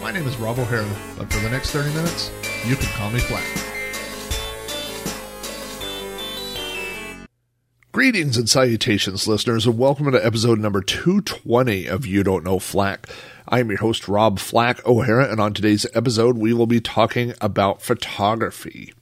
My name is Rob O'Hara, but for the next 30 minutes, you can call me Flack. Greetings and salutations, listeners, and welcome to episode number 220 of You Don't Know Flack. I'm your host, Rob Flack O'Hara, and on today's episode, we will be talking about photography.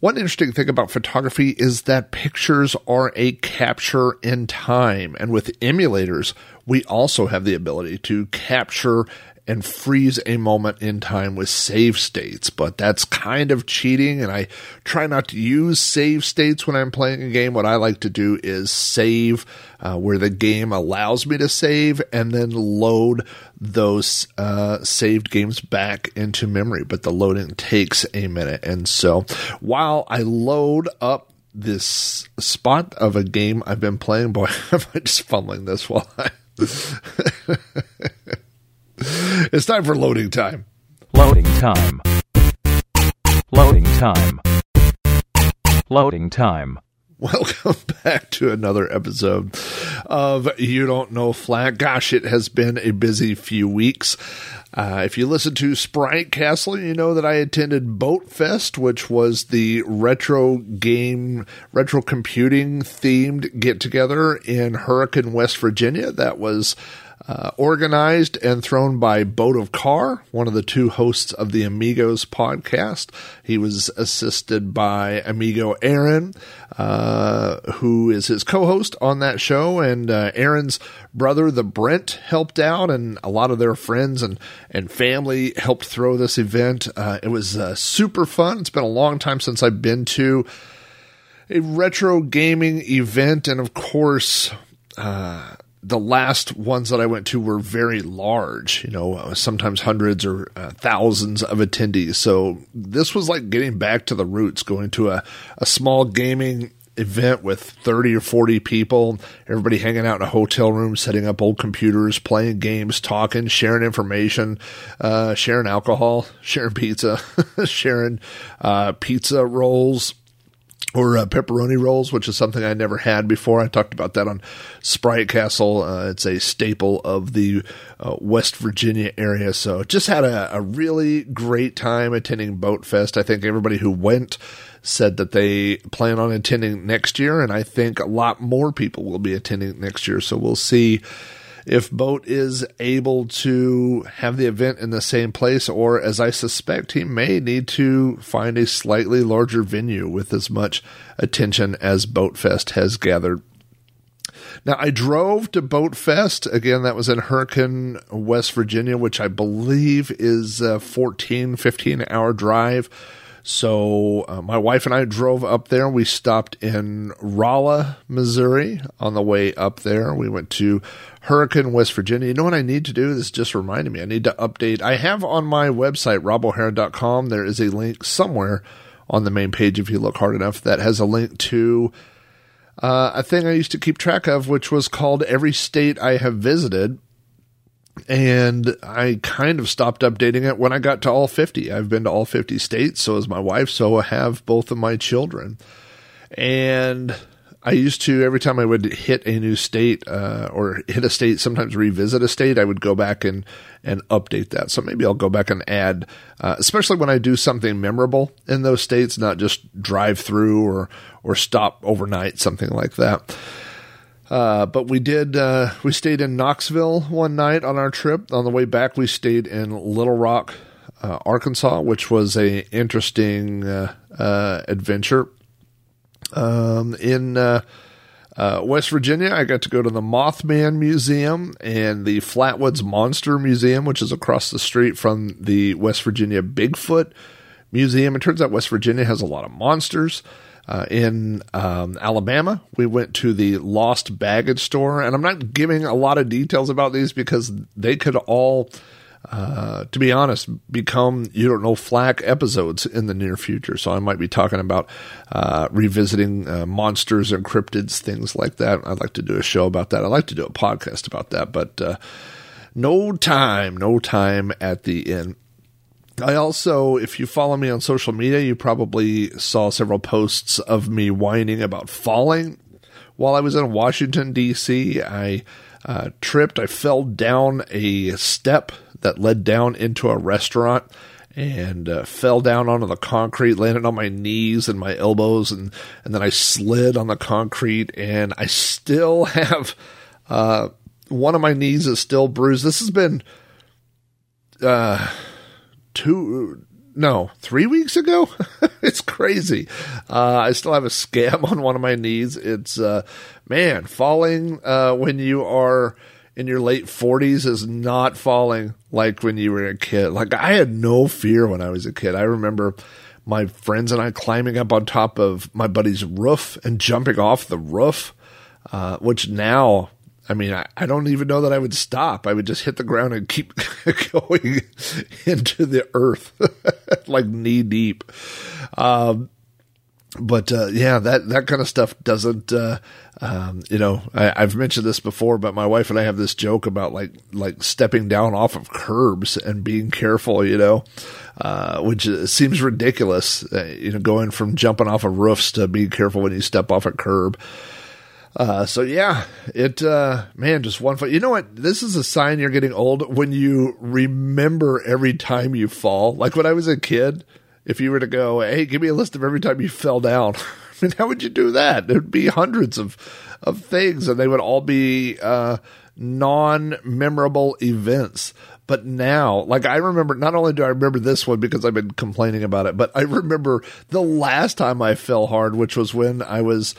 One interesting thing about photography is that pictures are a capture in time, and with emulators, we also have the ability to capture and freeze a moment in time with save states, but that's kind of cheating, and I try not to use save states when I'm playing a game. What I like to do is save where the game allows me to save, and then load those saved games back into memory, but the loading takes a minute, and so while I load up this spot of a game I've been playing, boy, am I just fumbling this while I... It's time for loading time. Loading time. Loading time. Loading time. Welcome back to another episode of You Don't Know Flack. Gosh, it has been a busy few weeks. If you listen to Sprite Castle, you know that I attended Boat Fest, which was the retro computing themed get together in Hurricane, West Virginia. That was organized and thrown by Boat of Car, one of the two hosts of the Amigos podcast. He was assisted by Amigo Aaron, who is his co-host on that show, and Aaron's brother, the Brent, helped out, and a lot of their friends and family helped throw this event. It was super fun. It's been a long time since I've been to a retro gaming event, and of course, the last ones that I went to were very large, you know, sometimes hundreds or thousands of attendees. So this was like getting back to the roots, going to a small gaming event with 30 or 40 people, everybody hanging out in a hotel room, setting up old computers, playing games, talking, sharing information, sharing alcohol, sharing pizza, sharing pizza rolls, or pepperoni rolls, which is something I never had before. I talked about that on Sprite Castle. It's a staple of the West Virginia area. So just had a really great time attending Boat Fest. I think everybody who went said that they plan on attending next year, and I think a lot more people will be attending next year. So we'll see if Boat is able to have the event in the same place, or as I suspect, he may need to find a slightly larger venue with as much attention as Boat Fest has gathered. Now, I drove to Boat Fest. Again, that was in Hurricane, West Virginia, which I believe is a 15-hour drive. So my wife and I drove up there. We stopped in Rolla, Missouri on the way up there. We went to Hurricane, West Virginia. You know what I need to do? This just reminded me. I need to update. I have on my website, robohara.com, there is a link somewhere on the main page, if you look hard enough, that has a link to a thing I used to keep track of, which was called Every State I Have Visited. And I kind of stopped updating it when I got to all 50. I've been to all 50 states, so has my wife, so have both of my children. And I used to, every time I would hit a new state or hit a state, sometimes revisit a state, I would go back and update that. So maybe I'll go back and add, especially when I do something memorable in those states, not just drive through or stop overnight, something like that. But we did, we stayed in Knoxville one night on our trip. On the way back, we stayed in Little Rock, Arkansas, which was a interesting, adventure. In West Virginia, I got to go to the Mothman Museum and the Flatwoods Monster Museum, which is across the street from the West Virginia Bigfoot Museum. It turns out West Virginia has a lot of monsters. In Alabama, we went to the Lost Baggage Store, and I'm not giving a lot of details about these because they could all to be honest, become You Don't Know Flack episodes in the near future. So I might be talking about revisiting monsters and cryptids, things like that. I'd like to do a show about that. I'd like to do a podcast about that, but no time at the end. I also, if you follow me on social media, you probably saw several posts of me whining about falling. While I was in Washington, D.C., I tripped. I fell down a step that led down into a restaurant and fell down onto the concrete, landed on my knees and my elbows, and then I slid on the concrete, and I still have one of my knees is still bruised. This has been 3 weeks ago. It's crazy. I still have a scab on one of my knees. It's, man, falling when you are in your late 40s is not falling like when you were a kid. Like, I had no fear when I was a kid. I remember my friends and I climbing up on top of my buddy's roof and jumping off the roof, which now, I mean, I don't even know that I would stop. I would just hit the ground and keep going into the earth, like knee deep. But that kind of stuff doesn't, I've mentioned this before, but my wife and I have this joke about like stepping down off of curbs and being careful, which seems ridiculous, going from jumping off of roofs to being careful when you step off a curb. Just one foot. You know what? This is a sign you're getting old when you remember every time you fall. Like when I was a kid, if you were to go, hey, give me a list of every time you fell down. I mean, how would you do that? There'd be hundreds of things, and they would all be non-memorable events. But now, like I remember, not only do I remember this one because I've been complaining about it, but I remember the last time I fell hard, which was when I was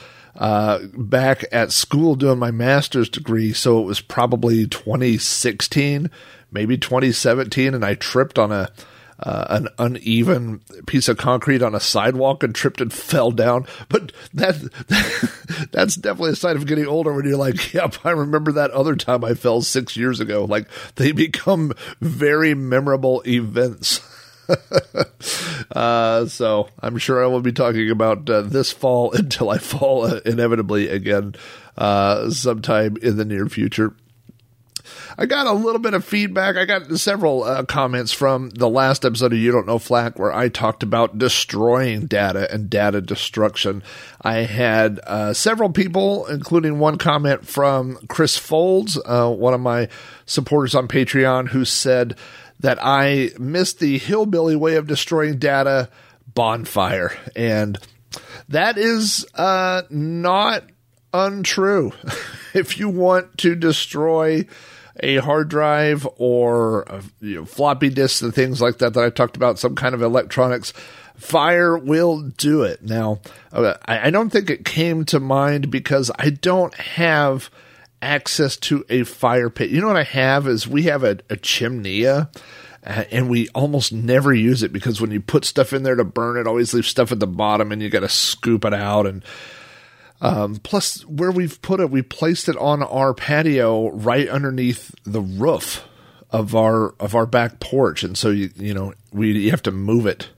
back at school doing my master's degree. So it was probably 2016, maybe 2017. And I tripped on an uneven piece of concrete on a sidewalk and tripped and fell down. But that's definitely a sign of getting older when you're like, yep, I remember that other time I fell 6 years ago. Like they become very memorable events. So I'm sure I will be talking about this fall until I fall inevitably again sometime in the near future. I got a little bit of feedback. I got several comments from the last episode of You Don't Know Flack where I talked about destroying data and data destruction. I had several people, including one comment from Chris Folds, one of my supporters on Patreon, who said that I missed the hillbilly way of destroying data, bonfire. And that is not untrue. If you want to destroy a hard drive or floppy disks and things like that I talked about, some kind of electronics, fire will do it. Now, I don't think it came to mind because I don't have access to a fire pit. You know what I have is we have a chimney, and we almost never use it because when you put stuff in there to burn, it always leaves stuff at the bottom and you got to scoop it out. And plus where we've put it, we placed it on our patio right underneath the roof of our back porch. And so, you have to move it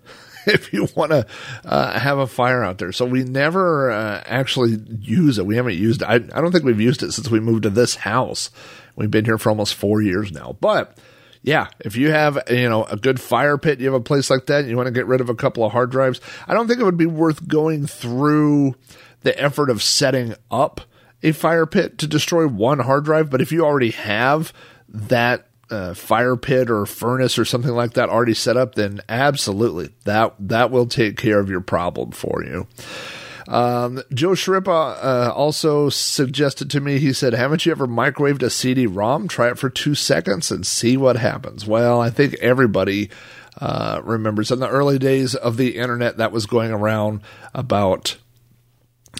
if you want to have a fire out there. So we never actually use it. We haven't used it. I don't think we've used it since we moved to this house. We've been here for almost 4 years now. But yeah, if you have, a good fire pit, you have a place like that, and you want to get rid of a couple of hard drives, I don't think it would be worth going through the effort of setting up a fire pit to destroy one hard drive. But if you already have that fire pit or furnace or something like that already set up, then absolutely that will take care of your problem for you. Joe Schrippa also suggested to me, he said, haven't you ever microwaved a CD-ROM? Try it for 2 seconds and see what happens. Well, I think everybody remembers in the early days of the internet that was going around about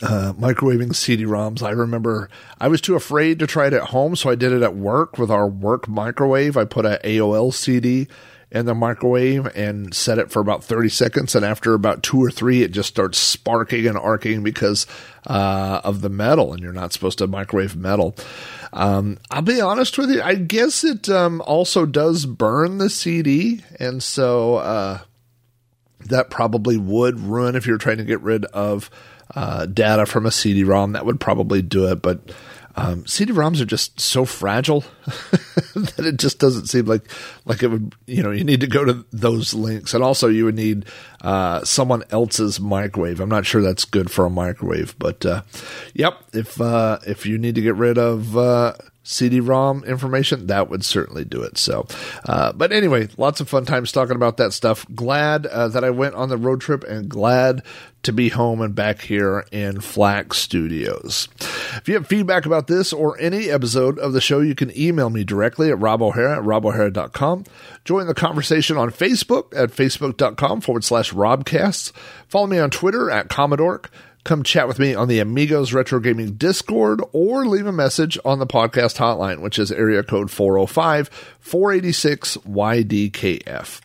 microwaving CD-ROMs. I remember I was too afraid to try it at home, so I did it at work with our work microwave. I put an AOL CD in the microwave and set it for about 30 seconds. And after about 2 or 3, it just starts sparking and arcing because of the metal, and you're not supposed to microwave metal. I'll be honest with you. I guess it also does burn the CD. And so that probably would ruin if you're trying to get rid of data from a CD-ROM. That would probably do it. But CD-ROMs are just so fragile that it just doesn't seem like it would, you need to go to those links. And also you would need someone else's microwave. I'm not sure that's good for a microwave, but yep. If you need to get rid of CD-ROM information, that would certainly do it. So, but anyway, lots of fun times talking about that stuff. Glad that I went on the road trip, and glad to be home and back here in Flack Studios. If you have feedback about this or any episode of the show, you can email me directly at robohara@robohara.com. Join the conversation on Facebook at facebook.com/Robcasts. Follow me on Twitter at Commodork. Come chat with me on the Amigos Retro Gaming Discord, or leave a message on the podcast hotline, which is area code 405-486-YDKF.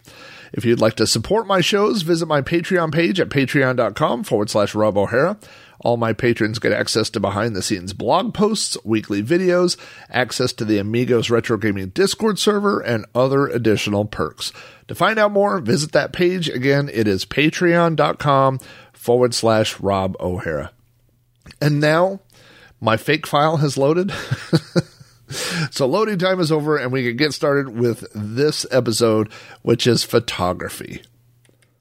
If you'd like to support my shows, visit my Patreon page at patreon.com/Rob O'Hara. All my patrons get access to behind-the-scenes blog posts, weekly videos, access to the Amigos Retro Gaming Discord server, and other additional perks. To find out more, visit that page. Again, it is patreon.com/Rob O'Hara. And now, my fake file has loaded. So loading time is over, and we can get started with this episode, which is photography.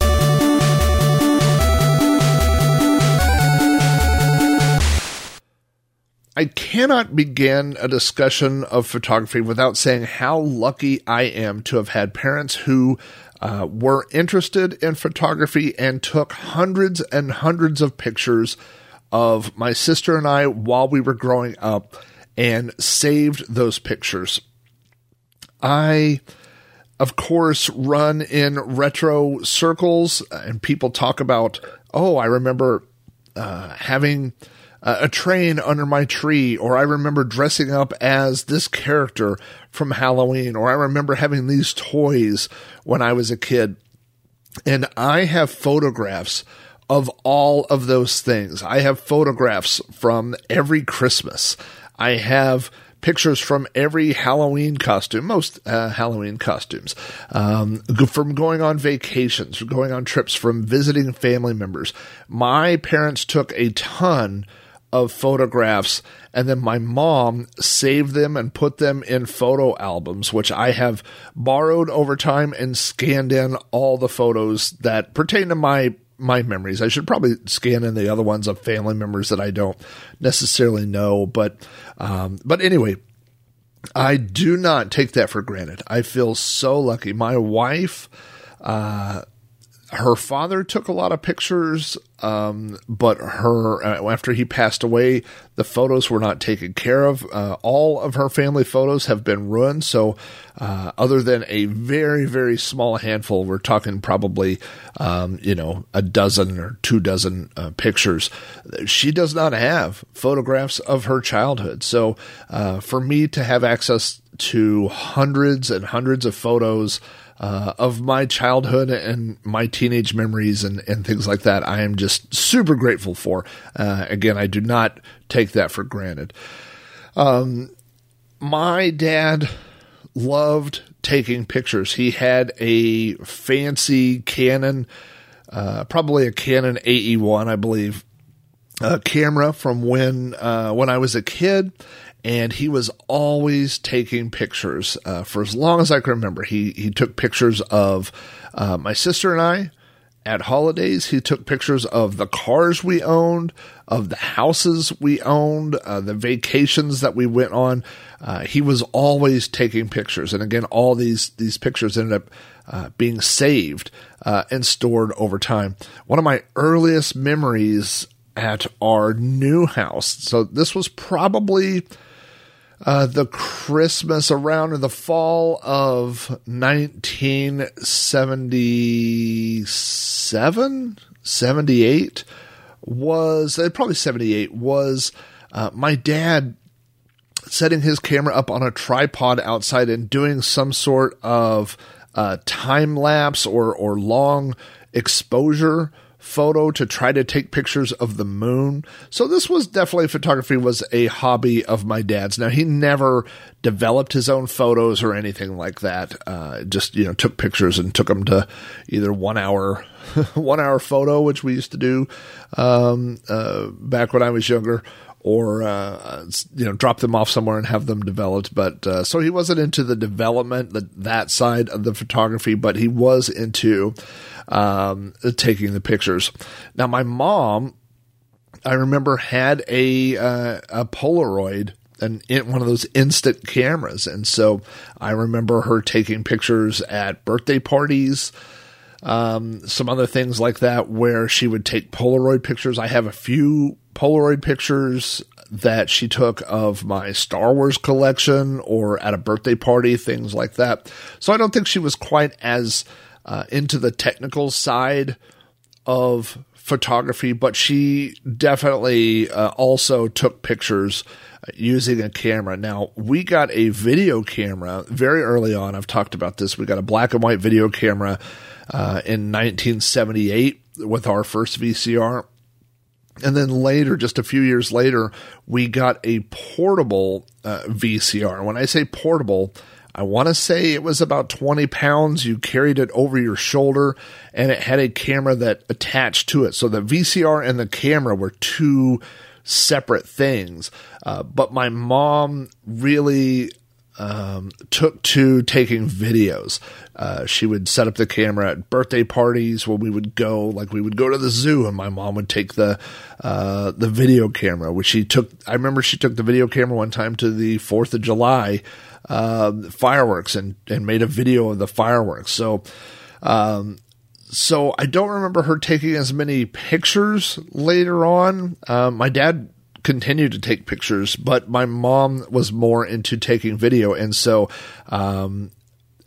I cannot begin a discussion of photography without saying how lucky I am to have had parents who were interested in photography and took hundreds and hundreds of pictures of my sister and I while we were growing up and saved those pictures. I, of course, run in retro circles, and people talk about, oh, I remember having a train under my tree, or I remember dressing up as this character from Halloween, or I remember having these toys when I was a kid. And I have photographs of all of those things. I have photographs from every Christmas. I have pictures from every Halloween costume, most Halloween costumes, from going on vacations, from going on trips, from visiting family members. My parents took a ton of photographs, and then my mom saved them and put them in photo albums, which I have borrowed over time and scanned in all the photos that pertain to my memories. I should probably scan in the other ones of family members that I don't necessarily know, but anyway, I do not take that for granted. I feel so lucky. My wife, her father took a lot of pictures, but after he passed away, the photos were not taken care of. All of her family photos have been ruined. So other than a very, very small handful, we're talking probably, a dozen or 2 dozen pictures. She does not have photographs of her childhood. So for me to have access to hundreds and hundreds of photos of my childhood and my teenage memories and things like that, I am just super grateful for. Again, I do not take that for granted. My dad loved taking pictures. He had a fancy Canon, probably a Canon AE1, I believe, camera from when I was a kid. And he was always taking pictures for as long as I can remember. He took pictures of my sister and I at holidays. He took pictures of the cars we owned, of the houses we owned, the vacations that we went on. He was always taking pictures. And again, all these pictures ended up being saved and stored over time. One of my earliest memories at our new house. So this was probably the Christmas around in the fall of 78 was my dad setting his camera up on a tripod outside and doing some sort of time lapse or long exposure photo to try to take pictures of the moon. So this was definitely, photography was a hobby of my dad's. Now, he never developed his own photos or anything like that. Just, you know, took pictures and took them to either 1 hour, 1 hour photo, which we used to do, back when I was younger, or, you know, drop them off somewhere and have them developed. But, so he wasn't into the development, that side of the photography, but he was into, taking the pictures. Now, my mom, I remember, had a Polaroid, one of those instant cameras. And so I remember her taking pictures at birthday parties, some other things like that, where she would take Polaroid pictures. I have a few Polaroid pictures that she took of my Star Wars collection or at a birthday party, things like that. So I don't think she was quite as into the technical side of photography, but she definitely also took pictures using a camera. Now, we got a video camera very early on. I've talked about this. We got a black and white video camera in 1978 with our first VCR. And then later, just a few years later, we got a portable VCR. When I say portable, I want to say it was about 20 pounds. You carried it over your shoulder, and it had a camera that attached to it. So the VCR and the camera were two separate things. But my mom really took to taking videos. She would set up the camera at birthday parties when we would go to the zoo, and my mom would take the video camera, which she took. I remember she took the video camera one time to the 4th of July, fireworks, and made a video of the fireworks. So I don't remember her taking as many pictures later on. My dad continued to take pictures, but my mom was more into taking video. And so, and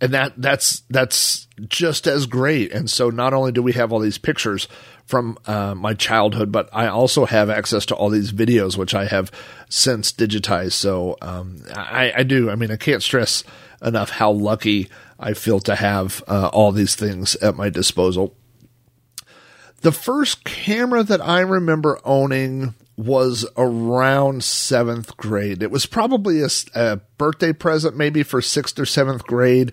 that's just as great. And so not only do we have all these pictures from my childhood, but I also have access to all these videos, which I have since digitized. So I do. I mean, I can't stress enough how lucky I feel to have all these things at my disposal. The first camera that I remember owning was around 7th grade. It was probably a birthday present, maybe for 6th or 7th grade,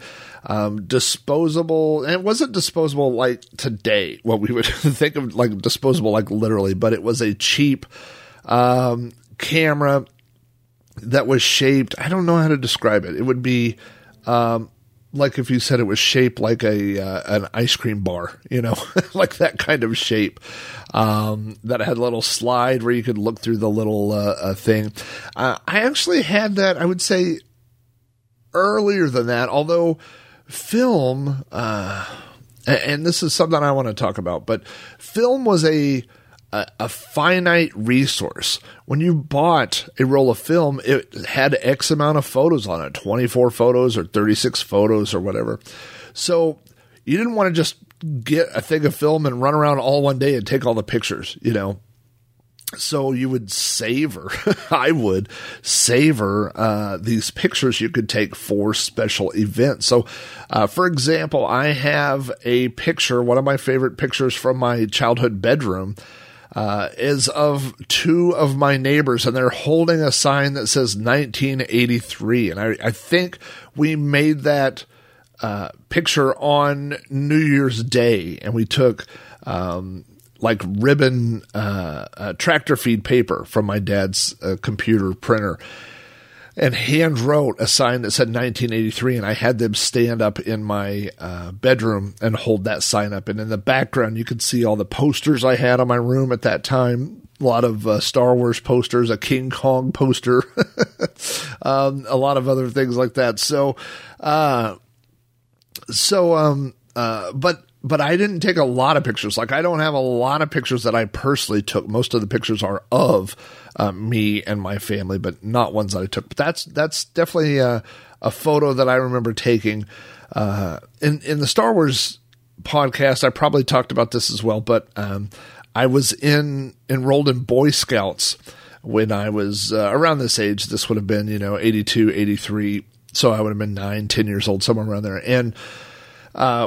disposable. And it wasn't disposable like today, what we would think of like disposable, like literally, but it was a cheap camera that was shaped. I don't know how to describe it. It would be like if you said it was shaped like an ice cream bar, you know, like that kind of shape, that had a little slide where you could look through the little thing. I actually had that, I would say, earlier than that, although film, and this is something I want to talk about, but film was a finite resource. When you bought a roll of film, it had X amount of photos on it, 24 photos or 36 photos or whatever. So you didn't want to just get a thing of film and run around all one day and take all the pictures, you know? So you would savor, I would savor these pictures you could take for special events. So, for example, I have a picture, one of my favorite pictures from my childhood bedroom, is of two of my neighbors, and they're holding a sign that says 1983. And I think we made that picture on New Year's Day, and we took like ribbon tractor feed paper from my dad's computer printer and hand wrote a sign that said 1983, and I had them stand up in my bedroom and hold that sign up. And in the background, you could see all the posters I had on my room at that time. A lot of Star Wars posters, a King Kong poster, a lot of other things like that. But I didn't take a lot of pictures. Like, I don't have a lot of pictures that I personally took. Most of the pictures are of me and my family, but not ones that I took. But that's definitely a photo that I remember taking. In the Star Wars podcast, I probably talked about this as well, but I was enrolled in Boy Scouts when I was around this age. This would have been, you know, 82, 83. So I would have been 9, 10 years old, somewhere around there. And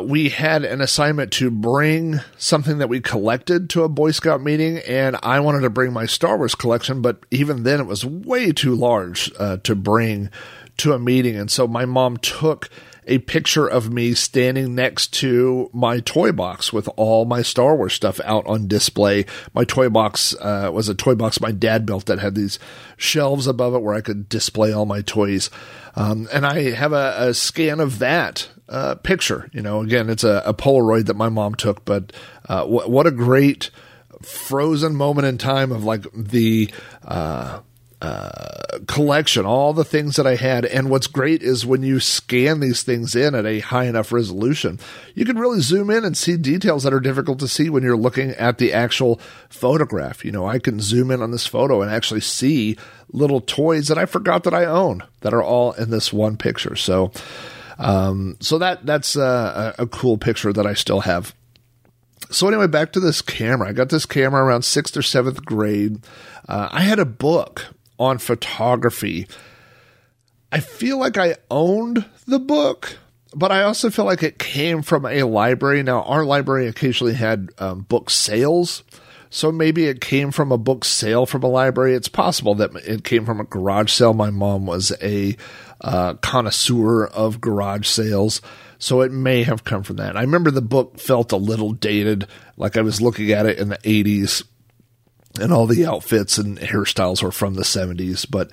we had an assignment to bring something that we collected to a Boy Scout meeting, and I wanted to bring my Star Wars collection, but even then it was way too large to bring to a meeting. And so my mom took a picture of me standing next to my toy box with all my Star Wars stuff out on display. My toy box was a toy box my dad built that had these shelves above it where I could display all my toys. And I have a scan of that picture. You know, again, it's a Polaroid that my mom took, but what a great frozen moment in time of like the collection, all the things that I had. And what's great is when you scan these things in at a high enough resolution, you can really zoom in and see details that are difficult to see when you're looking at the actual photograph. You know, I can zoom in on this photo and actually see little toys that I forgot that I own that are all in this one picture. So, that's a cool picture that I still have. So anyway, back to this camera. I got this camera around 6th or 7th grade. I had a book on photography. I feel like I owned the book, but I also feel like it came from a library. Now, our library occasionally had book sales, so maybe it came from a book sale from a library. It's possible that it came from a garage sale. My mom was a connoisseur of garage sales, so it may have come from that. I remember the book felt a little dated, like I was looking at it in the 80s, and all the outfits and hairstyles were from the 70s. But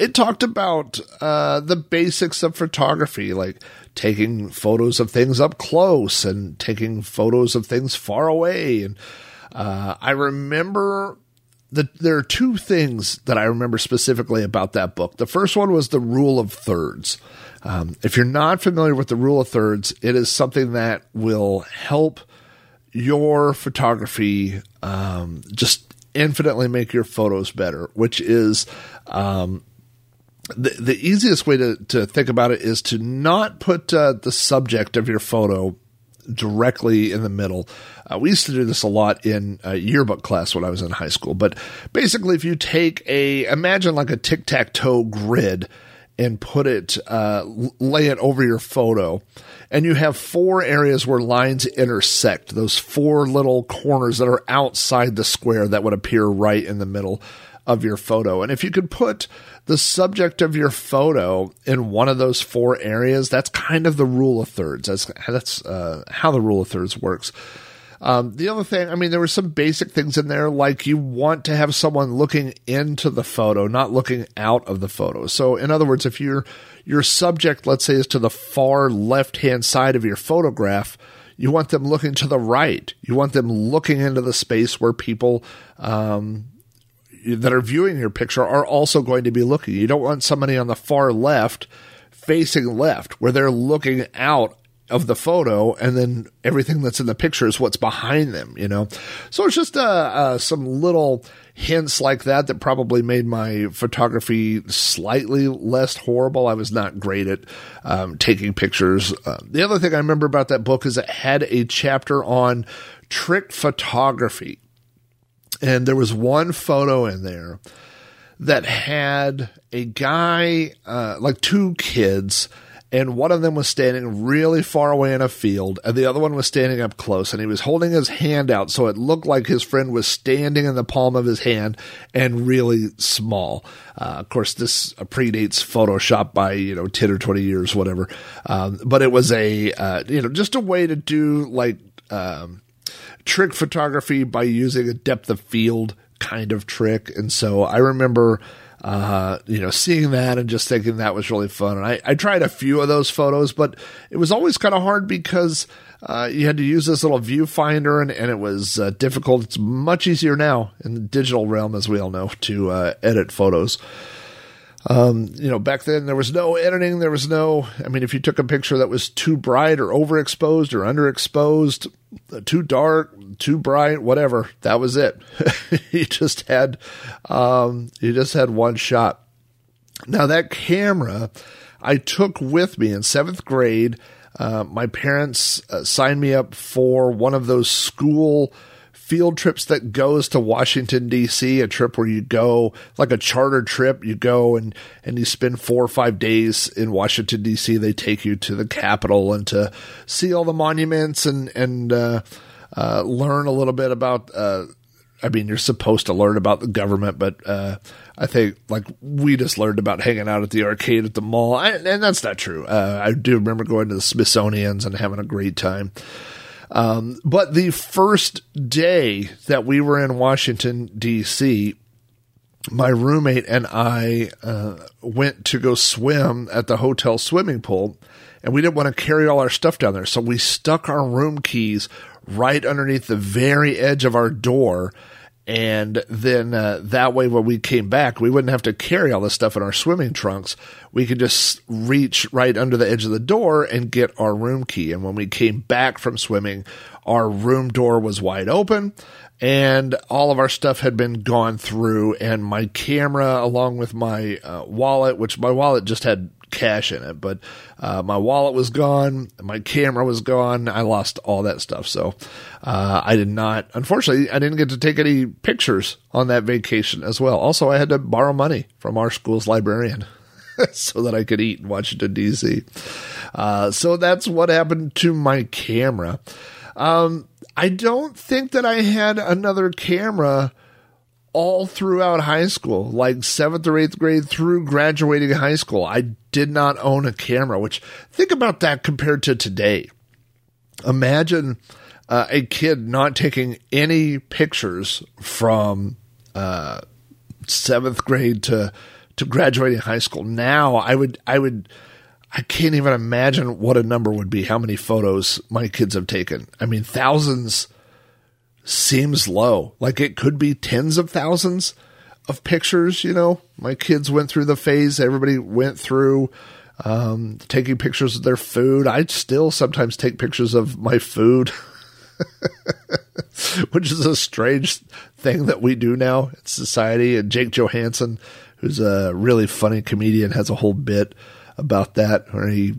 it talked about the basics of photography, like taking photos of things up close and taking photos of things far away. And I remember that there are two things that I remember specifically about that book. The first one was the rule of thirds. If you're not familiar with the rule of thirds, it is something that will help your photography just infinitely make your photos better, which is the easiest way to think about it is to not put the subject of your photo directly in the middle. We used to do this a lot in yearbook class when I was in high school. But basically, if you take imagine like a tic-tac-toe grid and put it, lay it over your photo, and you have four areas where lines intersect, those four little corners that are outside the square that would appear right in the middle of your photo. And if you could put the subject of your photo in one of those four areas, that's kind of the rule of thirds. That's how the rule of thirds works. The other thing, I mean, there were some basic things in there, like you want to have someone looking into the photo, not looking out of the photo. So in other words, if your subject, let's say, is to the far left-hand side of your photograph, you want them looking to the right. You want them looking into the space where people that are viewing your picture are also going to be looking. You don't want somebody on the far left facing left where they're looking out of the photo, and then everything that's in the picture is what's behind them, you know? So it's just some little hints like that probably made my photography slightly less horrible. I was not great at taking pictures. The other thing I remember about that book is it had a chapter on trick photography. And there was one photo in there that had a guy, like two kids, and one of them was standing really far away in a field, and the other one was standing up close, and he was holding his hand out, so it looked like his friend was standing in the palm of his hand and really small. Of course, this predates Photoshop by, 10 or 20 years, whatever. But it was just a way to do, trick photography by using a depth of field kind of trick. And so I remember seeing that and just thinking that was really fun. And I tried a few of those photos, but it was always kind of hard because you had to use this little viewfinder and it was difficult. It's much easier now in the digital realm, as we all know, to edit photos. Back then there was no editing. There was if you took a picture that was too bright or overexposed or underexposed, too dark, too bright, whatever, that was it. You just had one shot. Now that camera I took with me in seventh grade. My parents signed me up for one of those school field trips that goes to Washington, D.C., a trip where you go, like a charter trip, you go and you spend 4 or 5 days in Washington, D.C. They take you to the Capitol and to see all the monuments and learn a little bit about I mean, you're supposed to learn about the government, but I think like we just learned about hanging out at the arcade at the mall, and that's not true. I do remember going to the Smithsonian's and having a great time. But the first day that we were in Washington, D.C., my roommate and I went to go swim at the hotel swimming pool, and we didn't want to carry all our stuff down there, so we stuck our room keys right underneath the very edge of our door. And then that way, when we came back, we wouldn't have to carry all this stuff in our swimming trunks. We could just reach right under the edge of the door and get our room key. And when we came back from swimming, our room door was wide open and all of our stuff had been gone through. And my camera, along with my wallet, which my wallet just had cash in it, but my wallet was gone, my camera was gone, I lost all that stuff. So unfortunately I didn't get to take any pictures on that vacation as well. Also, I had to borrow money from our school's librarian so that I could eat in Washington, D.C. So that's what happened to my camera. I don't think that I had another camera all throughout high school, like 7th or 8th grade through graduating high school. I did not own a camera, which, think about that compared to today. Imagine a kid not taking any pictures from 7th grade to graduating high school. Now, I can't even imagine what a number would be, how many photos my kids have taken. I mean, thousands seems low. Like, it could be tens of thousands of pictures. You know, my kids went through the phase everybody went through, taking pictures of their food. I still sometimes take pictures of my food, which is a strange thing that we do now in society. And Jake Johansson, who's a really funny comedian, has a whole bit about that, where he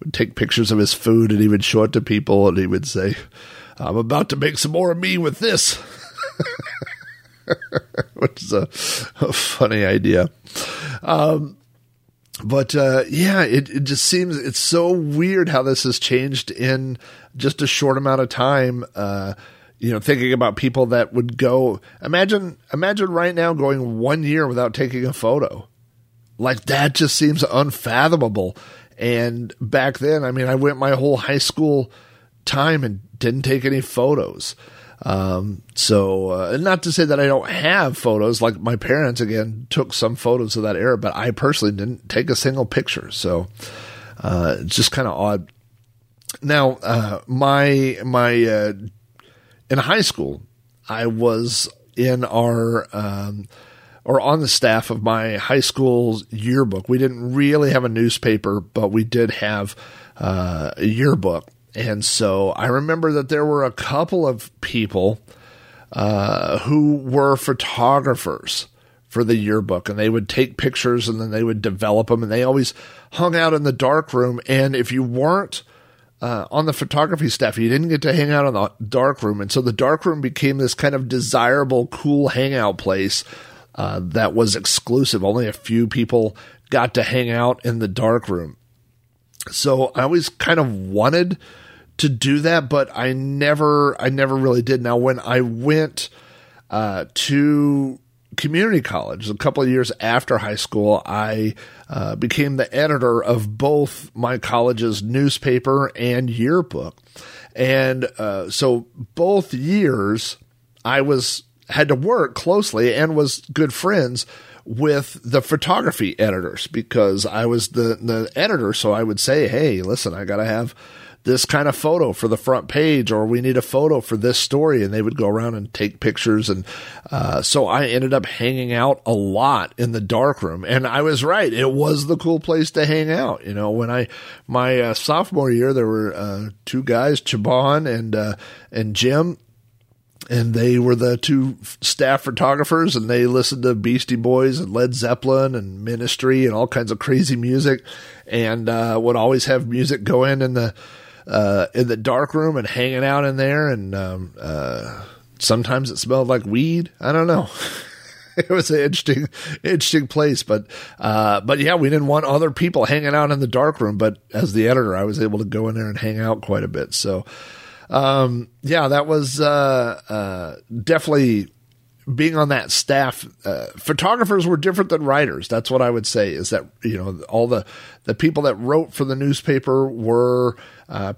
would take pictures of his food and he would show it to people and he would say, "I'm about to make some more of me with this," which is a funny idea. Yeah, it just seems, it's so weird how this has changed in just a short amount of time. You know, thinking about people that would go, imagine right now going 1 year without taking a photo. Like, that just seems unfathomable. And back then, I mean, I went my whole high school time and didn't take any photos. Not to say that I don't have photos. Like, my parents, again, took some photos of that era, but I personally didn't take a single picture. So it's just kind of odd. Now, my in high school, I was in our or on the staff of my high school's yearbook. We didn't really have a newspaper, but we did have a yearbook. And so I remember that there were a couple of people who were photographers for the yearbook, and they would take pictures and then they would develop them, and they always hung out in the dark room. And if you weren't on the photography staff, you didn't get to hang out in the dark room. And so the dark room became this kind of desirable, cool hangout place that was exclusive. Only a few people got to hang out in the dark room. So I always kind of wanted to do that, but I never really did. Now, when I went to community college a couple of years after high school, I became the editor of both my college's newspaper and yearbook. And so both years I had to work closely and was good friends with the photography editors, because I was the editor. So I would say, "Hey, listen, I got to have this kind of photo for the front page, or we need a photo for this story." And they would go around and take pictures. And so I ended up hanging out a lot in the dark room. And I was right. It was the cool place to hang out. You know, when my sophomore year, there were two guys, Chabon and Jim. And they were the two staff photographers, and they listened to Beastie Boys and Led Zeppelin and Ministry and all kinds of crazy music, and would always have music go in the dark room and hanging out in there. And sometimes it smelled like weed. I don't know. It was an interesting place, but yeah, we didn't want other people hanging out in the dark room, but as the editor, I was able to go in there and hang out quite a bit. So, yeah, that was, definitely being on that staff. Photographers were different than writers. That's what I would say, is that, you know, all the people that wrote for the newspaper were,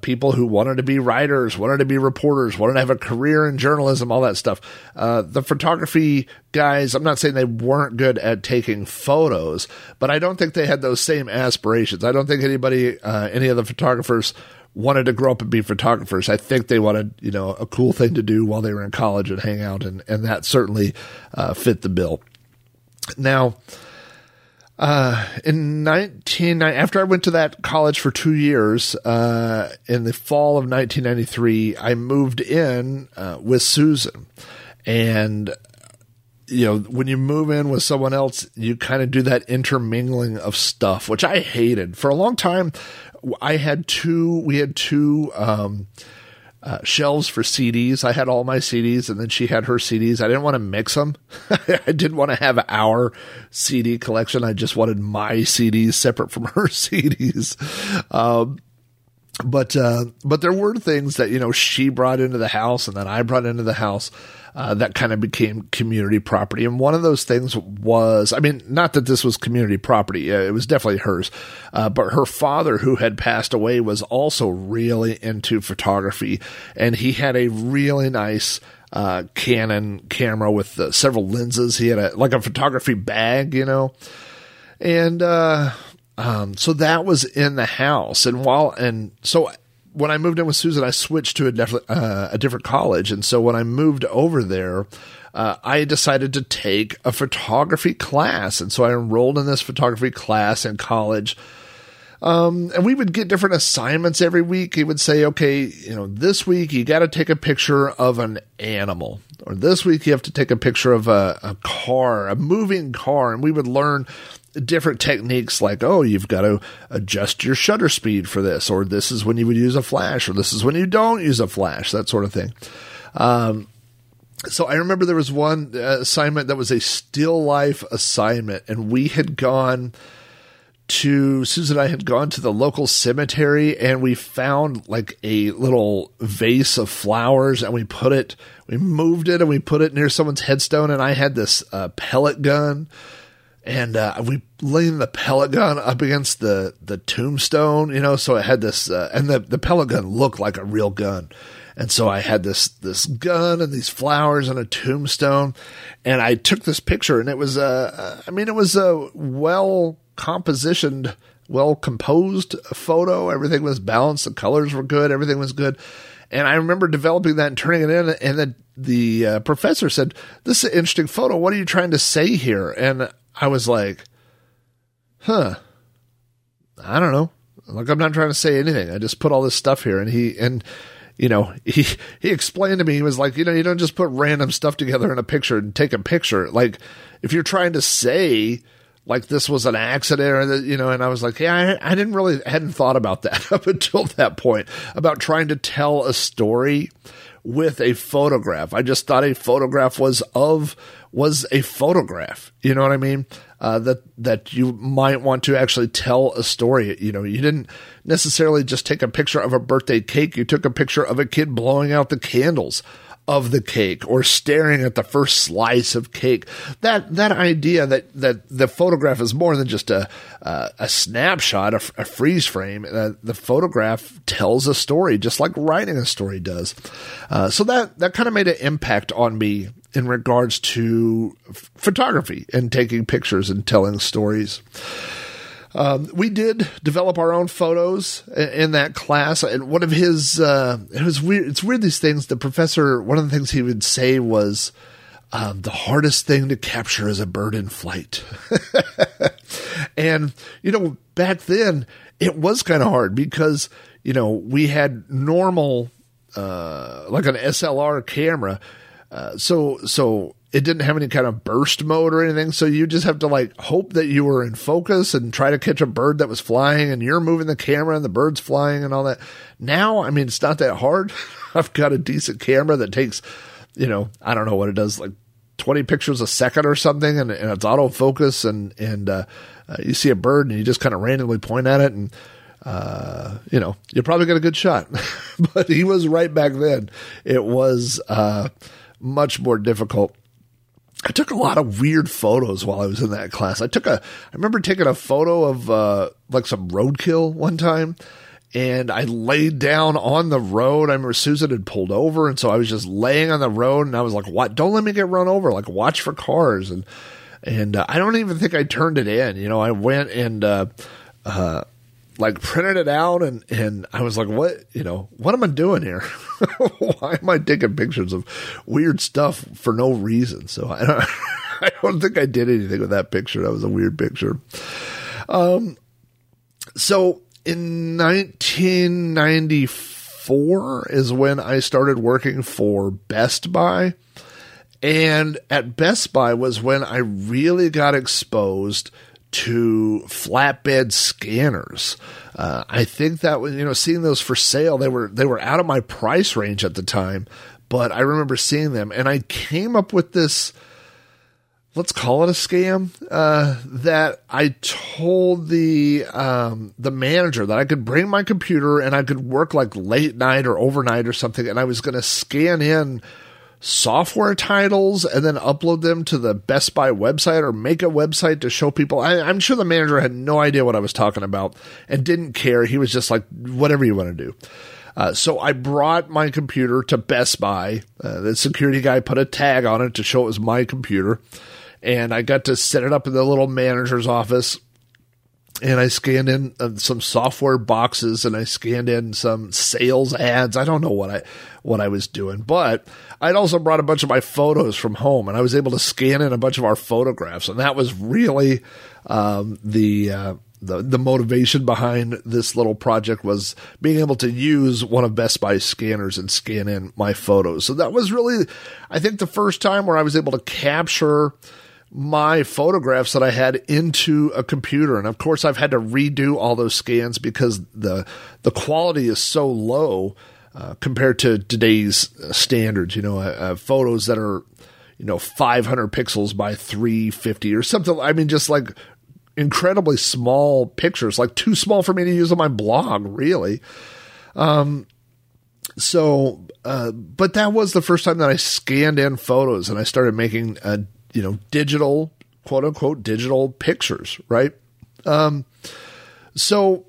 people who wanted to be writers, wanted to be reporters, wanted to have a career in journalism, all that stuff. The photography guys, I'm not saying they weren't good at taking photos, but I don't think they had those same aspirations. I don't think anybody, any of the photographers wanted to grow up and be photographers. I think they wanted, you know, a cool thing to do while they were in college and hang out. And that certainly, fit the bill. Now, after I went to that college for 2 years, in the fall of 1993, I moved in, with Susan. And, you know, when you move in with someone else, you kind of do that intermingling of stuff, which I hated for a long time. We had two shelves for CDs. I had all my CDs, and then she had her CDs. I didn't want to mix them. I didn't want to have our CD collection. I just wanted my CDs separate from her CDs. But there were things that, you know, she brought into the house and then I brought into the house, that kind of became community property. And one of those things was, I mean, not that this was community property. It was definitely hers. But her father, who had passed away, was also really into photography, and he had a really nice, Canon camera with several lenses. He had a photography bag, you know, and, so that was in the house. So when I moved in with Susan, I switched to a different college. And so when I moved over there, I decided to take a photography class. And so I enrolled in this photography class in college. And we would get different assignments every week. He would say, okay, you know, this week you got to take a picture of an animal, or this week you have to take a picture of a car, a moving car. And we would learn different techniques, like, oh, you've got to adjust your shutter speed for this, or this is when you would use a flash, or this is when you don't use a flash, that sort of thing. So I remember there was one assignment that was a still life assignment, and Susan and I had gone to the local cemetery, and we found like a little vase of flowers, and we moved it and we put it near someone's headstone. And I had this pellet gun. And we leaned the pellet gun up against the tombstone, you know, so I had this, and the pellet gun looked like a real gun. And so I had this gun and these flowers and a tombstone, and I took this picture, and it was, it was a well-compositioned, well-composed photo. Everything was balanced. The colors were good. Everything was good. And I remember developing that and turning it in, and then the professor said, "This is an interesting photo. What are you trying to say here?" And I was like, I don't know. Like, I'm not trying to say anything. I just put all this stuff here. And he explained to me, he was like, you know, you don't just put random stuff together in a picture and take a picture. Like, if you're trying to say, like, this was an accident, you know, and I was like, yeah, I hadn't thought about that up until that point, about trying to tell a story with a photograph. I just thought a photograph was a photograph. You know what I mean? That you might want to actually tell a story. You know, you didn't necessarily just take a picture of a birthday cake. You took a picture of a kid blowing out the candles of the cake, or staring at the first slice of cake. That idea that the photograph is more than just a snapshot, a freeze frame. The photograph tells a story, just like writing a story does. So that kind of made an impact on me in regards to photography and taking pictures and telling stories. We did develop our own photos in that class. And one of his, it was weird. It's weird, these things. The professor, one of the things he would say was, the hardest thing to capture is a bird in flight. And, you know, back then it was kind of hard because, you know, we had normal, like an SLR camera. So it didn't have any kind of burst mode or anything. So you just have to like hope that you were in focus and try to catch a bird that was flying, and you're moving the camera and the bird's flying and all that. Now, I mean, it's not that hard. I've got a decent camera that takes you know, I don't know what it does, like 20 pictures a second or something, and it's autofocus, and you see a bird and you just kind of randomly point at it, and you know, you probably got a good shot. But he was right back then. It was much more difficult. I took a lot of weird photos while I was in that class. I remember taking a photo of like some roadkill one time, and I laid down on the road. I remember Susan had pulled over, and so I was just laying on the road, and I was like, "What? Don't let me get run over. Like, watch for cars." And I don't even think I turned it in. You know, I went and like printed it out, and I was like, "What? You know, what am I doing here? Why am I taking pictures of weird stuff for no reason?" So I don't think I did anything with that picture. That was a weird picture. So in 1994 is when I started working for Best Buy, and at Best Buy was when I really got exposed to flatbed scanners. I think that was, you know, seeing those for sale, they were out of my price range at the time, but I remember seeing them, and I came up with this, let's call it a scam, that I told the manager that I could bring my computer and I could work like late night or overnight or something, and I was going to scan in software titles and then upload them to the Best Buy website or make a website to show people. I'm sure the manager had no idea what I was talking about and didn't care. He was just like, whatever you want to do. So I brought my computer to Best Buy. The security guy put a tag on it to show it was my computer, and I got to set it up in the little manager's office, and I scanned in some software boxes, and I scanned in some sales ads. I don't know what I was doing, but I'd also brought a bunch of my photos from home, and I was able to scan in a bunch of our photographs. And that was really the motivation behind this little project, was being able to use one of Best Buy's scanners and scan in my photos. So that was really, I think, the first time where I was able to capture my photographs that I had into a computer. And of course I've had to redo all those scans because the quality is so low compared to today's standards, you know, photos that are, you know, 500 pixels by 350 or something. I mean, just like incredibly small pictures, like too small for me to use on my blog, really. But that was the first time that I scanned in photos and I started making digital, quote unquote, digital pictures, right? So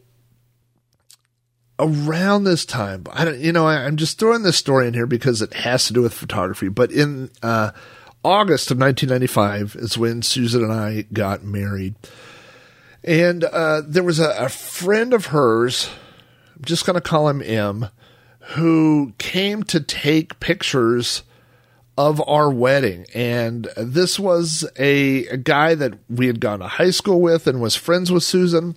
around this time, I'm just throwing this story in here because it has to do with photography. But in August of 1995 is when Susan and I got married. And there was a friend of hers, I'm just going to call him M, who came to take pictures of our wedding. And this was a guy that we had gone to high school with and was friends with Susan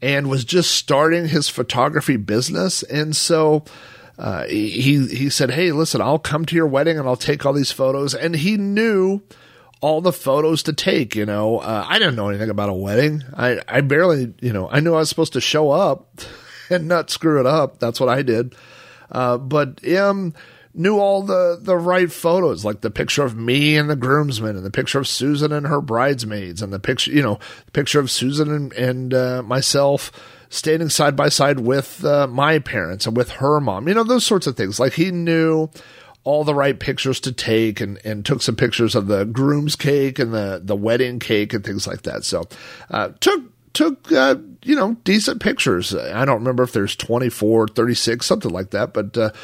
and was just starting his photography business. And so he said, "Hey, listen, I'll come to your wedding and I'll take all these photos." And he knew all the photos to take, you know. I didn't know anything about a wedding. I barely, you know, I knew I was supposed to show up and not screw it up. That's what I did. But knew all the right photos, like the picture of me and the groomsmen, and the picture of Susan and her bridesmaids, and the picture, you know, the picture of Susan and myself standing side by side with my parents and with her mom, you know, those sorts of things. Like, he knew all the right pictures to take and took some pictures of the groom's cake and the wedding cake and things like that. So took you know, decent pictures. I don't remember if there's 24, 36, something like that, but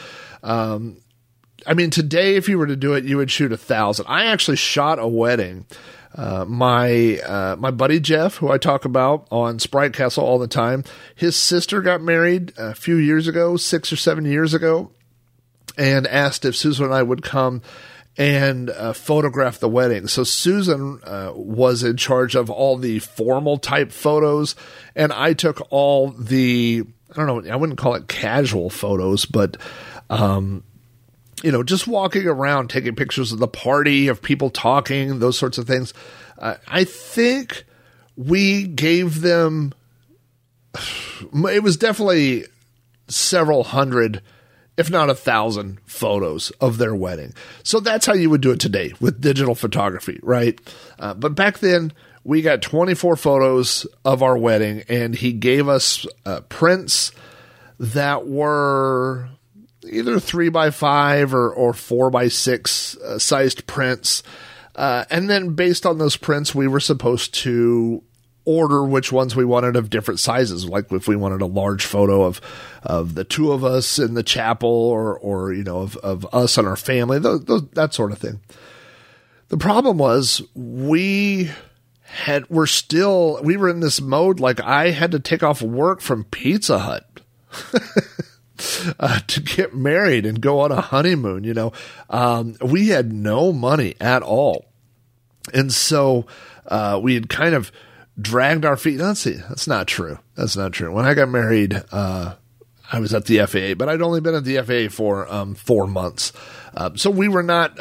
I mean, today, if you were to do it, you would shoot 1,000. I actually shot a wedding. My buddy Jeff, who I talk about on Sprite Castle all the time, his sister got married a few years ago, 6 or 7 years ago, and asked if Susan and I would come and photograph the wedding. So Susan was in charge of all the formal type photos, and I took all the, I don't know, I wouldn't call it casual photos, but you know, just walking around, taking pictures of the party, of people talking, those sorts of things. I think we gave them, it was definitely several hundred if not 1,000 photos of their wedding. So that's how you would do it today with digital photography, right? But back then, we got 24 photos of our wedding, and he gave us prints that were either 3x5 or 4x6 sized prints. And then based on those prints, we were supposed to order which ones we wanted of different sizes. Like if we wanted a large photo of the two of us in the chapel or you know, of us and our family, that sort of thing. The problem was we were in this mode. Like I had to take off work from Pizza Hut to get married and go on a honeymoon. You know, we had no money at all. And so we had kind of dragged our feet. Let's see. That's not true. When I got married, I was at the FAA, but I'd only been at the FAA for 4 months. So we were not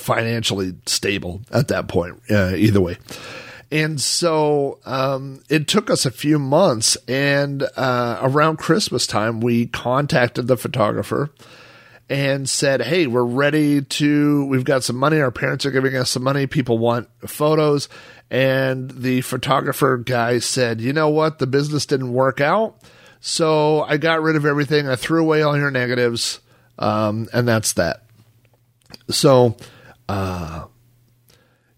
financially stable at that point, either way. And so it took us a few months, and around Christmas time, we contacted the photographer and said, hey, we're ready to, we've got some money. Our parents are giving us some money. People want photos. And the photographer guy said, you know what? The business didn't work out. So I got rid of everything. I threw away all your negatives. And that's that. So,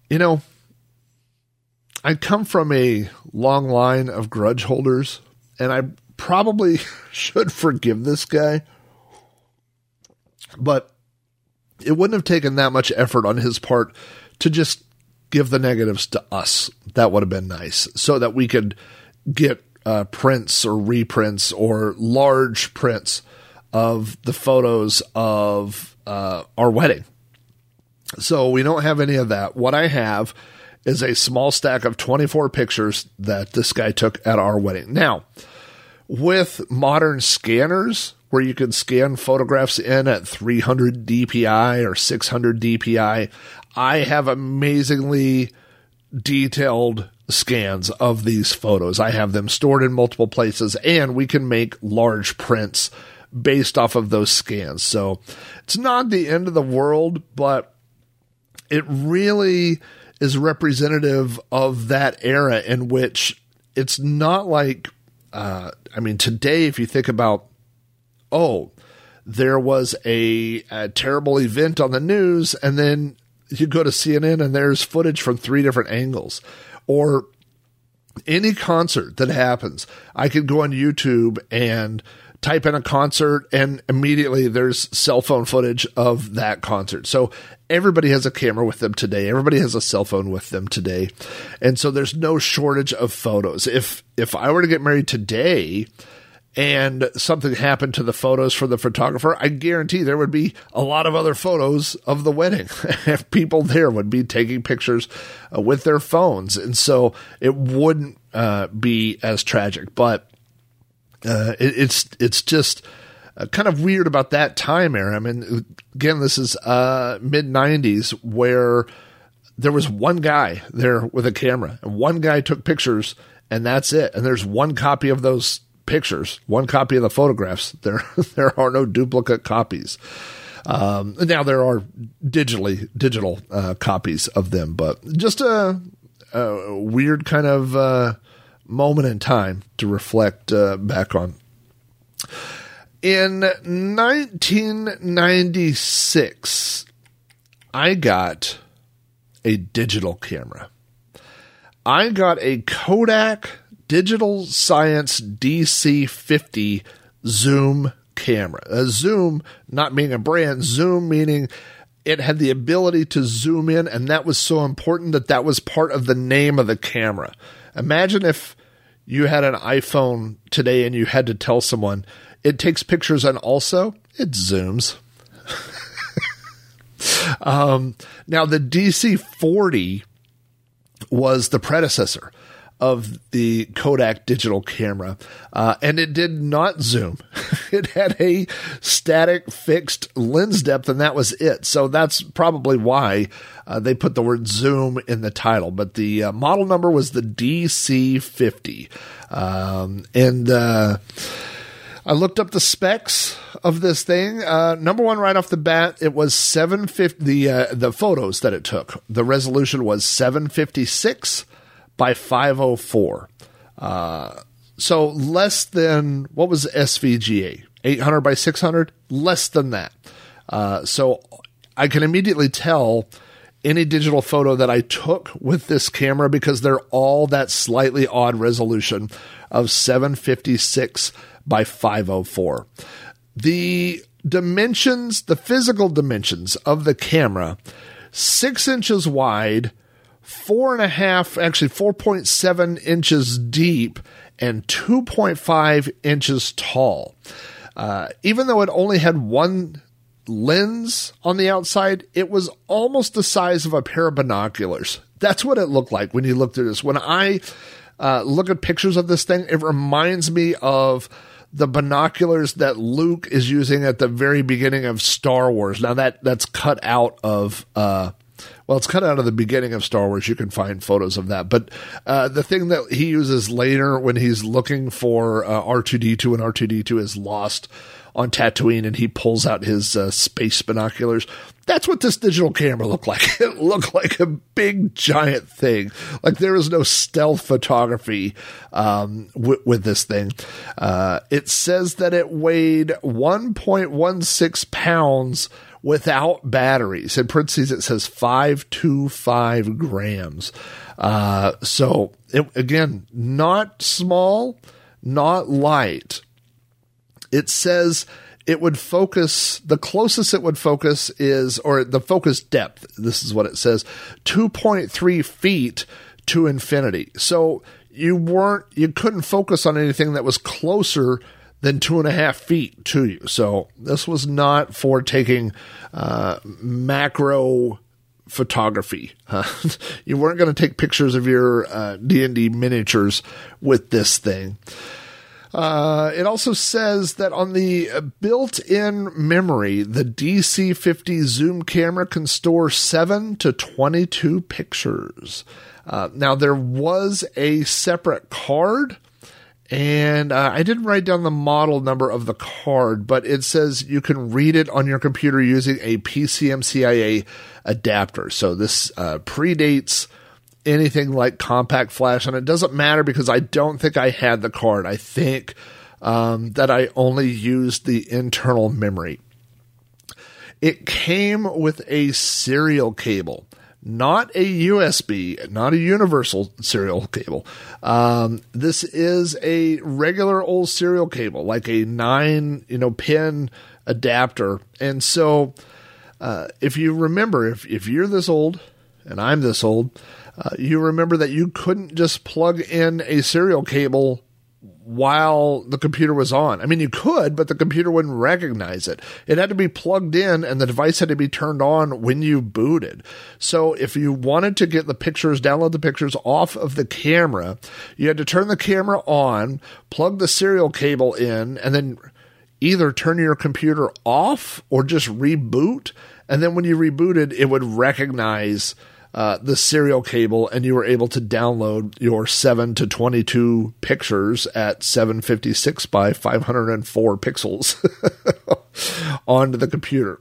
you know, I come from a long line of grudge holders, and I probably should forgive this guy. But it wouldn't have taken that much effort on his part to just give the negatives to us. That would have been nice so that we could get prints or reprints or large prints of the photos of our wedding. So we don't have any of that. What I have is a small stack of 24 pictures that this guy took at our wedding. Now, with modern scanners, where you can scan photographs in at 300 DPI or 600 DPI. I have amazingly detailed scans of these photos. I have them stored in multiple places, and we can make large prints based off of those scans. So it's not the end of the world, but it really is representative of that era in which it's not like, I mean, today, if you think about, oh, there was a terrible event on the news, and then you go to CNN and there's footage from 3 different angles. Or any concert that happens, I could go on YouTube and type in a concert, and immediately there's cell phone footage of that concert. So everybody has a camera with them today. Everybody has a cell phone with them today. And so there's no shortage of photos. If I were to get married today, and something happened to the photos for the photographer, I guarantee there would be a lot of other photos of the wedding. People there would be taking pictures with their phones. And so it wouldn't be as tragic, but it's just kind of weird about that time era. I mean, again, this is mid 90s where there was one guy there with a camera and one guy took pictures and that's it. And there's one copy of those pictures, one copy of the photographs. There are no duplicate copies. Now there are digital copies of them, but just a weird kind of moment in time to reflect back on. In 1996, I got a digital camera. I got a Kodak Digital Science DC 50 zoom camera. A zoom not meaning a brand, zoom meaning it had the ability to zoom in, and that was so important that was part of the name of the camera. Imagine if you had an iPhone today and you had to tell someone it takes pictures and also it zooms. Now the DC 40 was the predecessor of the Kodak digital camera, and it did not zoom. It had a static fixed lens depth, and that was it. So that's probably why they put the word zoom in the title. But the model number was the DC 50. And I looked up the specs of this thing. Number one, right off the bat, it was 750. The photos that it took, the resolution was 756 by 504. So less than, what was SVGA? 800 by 600? Less than that. So I can immediately tell any digital photo that I took with this camera because they're all that slightly odd resolution of 756 by 504. The dimensions, the physical dimensions of the camera, 6 inches wide, 4.7 inches deep, and 2.5 inches tall. Even though it only had one lens on the outside, it was almost the size of a pair of binoculars. That's what it looked like when you looked at this. When I look at pictures of this thing, it reminds me of the binoculars that Luke is using at the very beginning of Star Wars. Now, that's cut out of... well, it's cut out of the beginning of Star Wars. You can find photos of that. But the thing that he uses later when he's looking for R2-D2 and R2-D2 is lost on Tatooine and he pulls out his space binoculars. That's what this digital camera looked like. It looked like a big, giant thing. Like there is no stealth photography with this thing. It says that it weighed 1.16 pounds without batteries. In parentheses, it says 525 grams. So it, again, not small, not light. It says it would focus, the closest it would focus is, or the focus depth, this is what it says, 2.3 feet to infinity. So you couldn't focus on anything that was closer than 2.5 feet to you. So this was not for taking macro photography. You weren't going to take pictures of your D&D miniatures with this thing. It also says that on the built-in memory, the DC50 zoom camera can store 7 to 22 pictures. Now, there was a separate card, and I didn't write down the model number of the card, but it says you can read it on your computer using a PCMCIA adapter. So this predates anything like Compact Flash, and it doesn't matter because I don't think I had the card. I think that I only used the internal memory. It came with a serial cable. Not a USB, not a universal serial cable. This is a regular old serial cable, like a 9, pin adapter. And so, if you remember, if you're this old and I'm this old, you remember that you couldn't just plug in a serial cable while the computer was on. I mean, you could, but the computer wouldn't recognize it. It had to be plugged in and the device had to be turned on when you booted. So if you wanted to get the pictures, download the pictures off of the camera, you had to turn the camera on, plug the serial cable in, and then either turn your computer off or just reboot. And then when you rebooted, it would recognize the serial cable, and you were able to download your 7 to 22 pictures at 756 by 504 pixels onto the computer.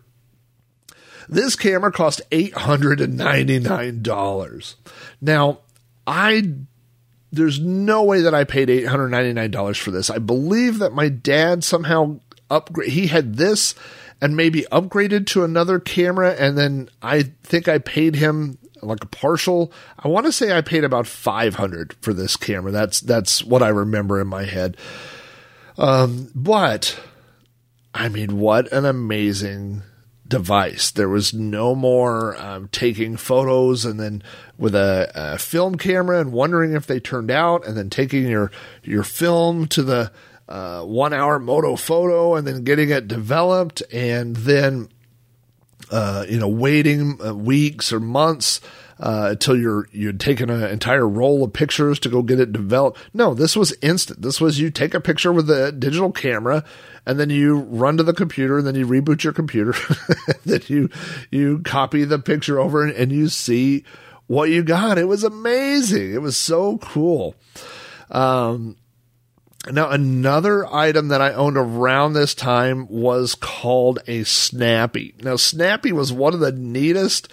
This camera cost $899. Now, there's no way that I paid $899 for this. I believe that my dad somehow he had this and maybe upgraded to another camera, and then I think I paid him like a partial. I want to say I paid about $500 for this camera. That's what I remember in my head. But I mean, what an amazing device. There was no more taking photos and then with a film camera and wondering if they turned out, and then taking your film to the 1 hour moto photo and then getting it developed and then waiting weeks or months until you're taking an entire roll of pictures to go get it developed. No, this was instant. This was you take a picture with a digital camera, and then you run to the computer, and then you reboot your computer, then you copy the picture over, and you see what you got. It was amazing. It was so cool. Now, another item that I owned around this time was called a Snappy. Now, Snappy was one of the neatest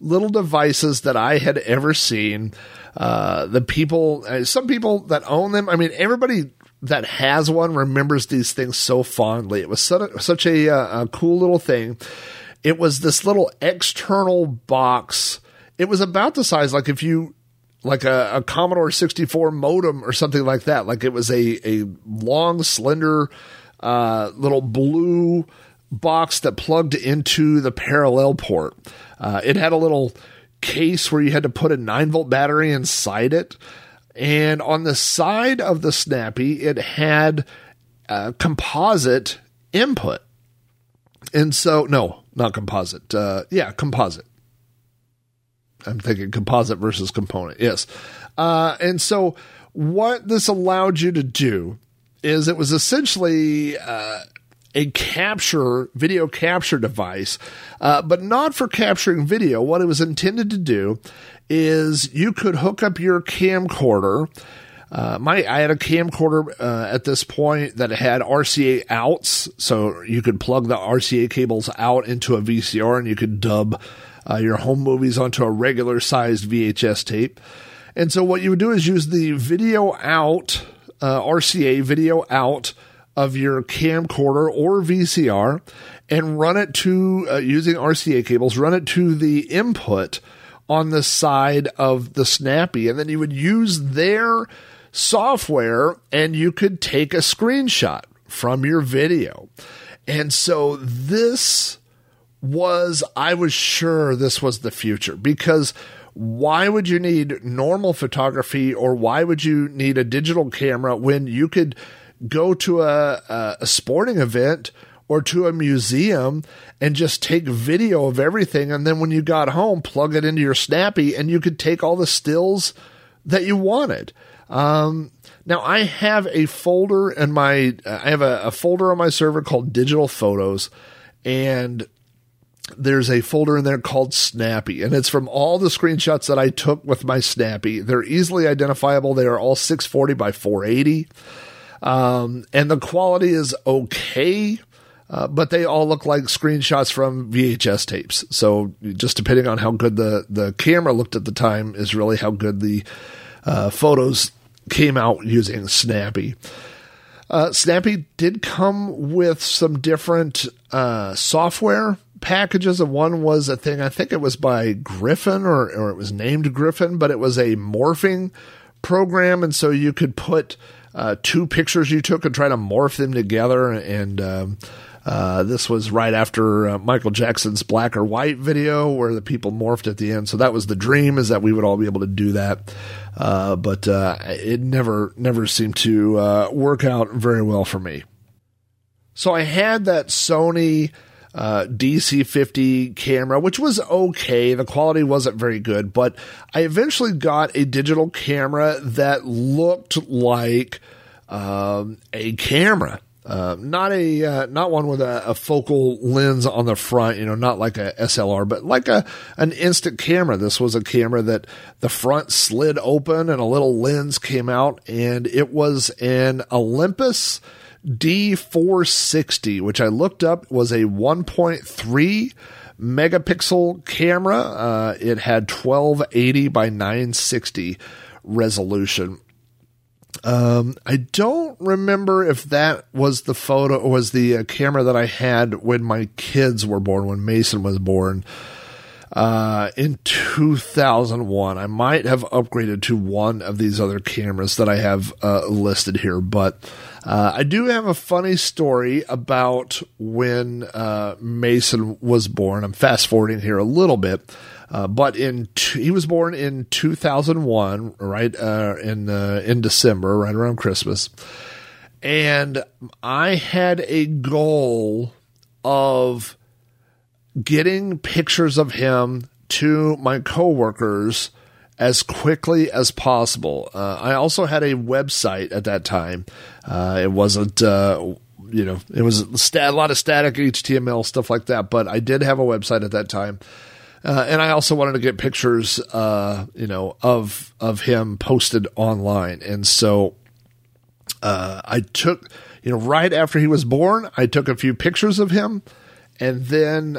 little devices that I had ever seen. Some people that own them, I mean, everybody that has one remembers these things so fondly. It was such a cool little thing. It was this little external box. It was about the size, like if you, like a Commodore 64 modem or something like that. Like it was a long, slender, little blue box that plugged into the parallel port. It had a little case where you had to put a 9-volt battery inside it. And on the side of the Snappy, it had a composite input. And so, no, not composite. Composite. I'm thinking composite versus component. Yes. And so what this allowed you to do is it was essentially a video capture device, but not for capturing video. What it was intended to do is you could hook up your camcorder. I had a camcorder at this point that had RCA outs, so you could plug the RCA cables out into a VCR and you could dub your home movies onto a regular sized VHS tape. And so what you would do is use the video out, RCA video out of your camcorder or VCR and run it to, using RCA cables, run it to the input on the side of the Snappy. And then you would use their software and you could take a screenshot from your video. And so I was sure this was the future, because why would you need normal photography, or why would you need a digital camera when you could go to a sporting event or to a museum and just take video of everything, and then when you got home, plug it into your Snappy and you could take all the stills that you wanted. Now I have a folder I have a folder on my server called Digital Photos, and there's a folder in there called Snappy, and it's from all the screenshots that I took with my Snappy. They're easily identifiable. They are all 640 by 480. And the quality is okay, but they all look like screenshots from VHS tapes. So just depending on how good the camera looked at the time is really how good the photos came out using Snappy. Snappy did come with some different software packages, and one was a thing, I think it was by Griffin, or it was named Griffin, but it was a morphing program, and so you could put two pictures you took and try to morph them together, and this was right after Michael Jackson's Black or White video where the people morphed at the end. So that was the dream, is that we would all be able to do that, but it never seemed to work out very well for me. So I had that Sony DC 50 camera, which was okay. The quality wasn't very good, but I eventually got a digital camera that looked like a camera, not one with a focal lens on the front, not like a SLR, but like an instant camera. This was a camera that the front slid open and a little lens came out, and it was an Olympus D460, which I looked up was a 1.3 megapixel camera. It had 1280 by 960 resolution. I don't remember if that was the camera that I had when my kids were born, when Mason was born, in 2001. I might have upgraded to one of these other cameras that I have listed here, but I do have a funny story about when Mason was born. I'm fast forwarding here a little bit, but he was born in 2001, right in December, right around Christmas, and I had a goal of getting pictures of him to my coworkers as quickly as possible. I also had a website at that time. It wasn't, it was a lot of static HTML, stuff like that, but I did have a website at that time. And I also wanted to get pictures, of him posted online. And so I took, you know, right after he was born, I took a few pictures of him, and then,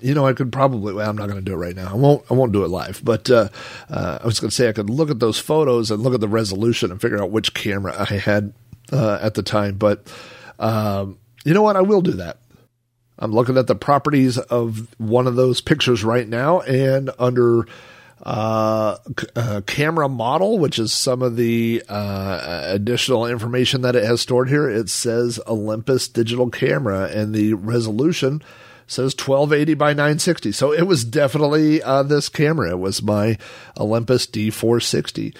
you know, I could probably, well, I'm not going to do it right now. I won't do it live, but, I was going to say I could look at those photos and look at the resolution and figure out which camera I had, at the time. But, you know what? I will do that. I'm looking at the properties of one of those pictures right now, and under, camera model, which is some of the, additional information that it has stored here. It says Olympus digital camera, and the resolution says 1280 by 960. So it was definitely this camera. It was my Olympus D460.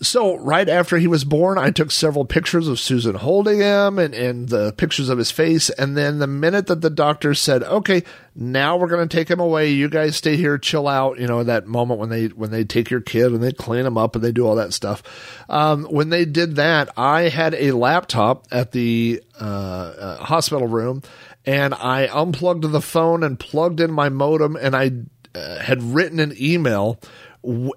So right after he was born, I took several pictures of Susan holding him and the pictures of his face. And then the minute that the doctor said, okay, now we're going to take him away. You guys stay here, chill out. You know, that moment when they take your kid and they clean him up and they do all that stuff. When they did that, I had a laptop at the, hospital room, and I unplugged the phone and plugged in my modem, and I had written an email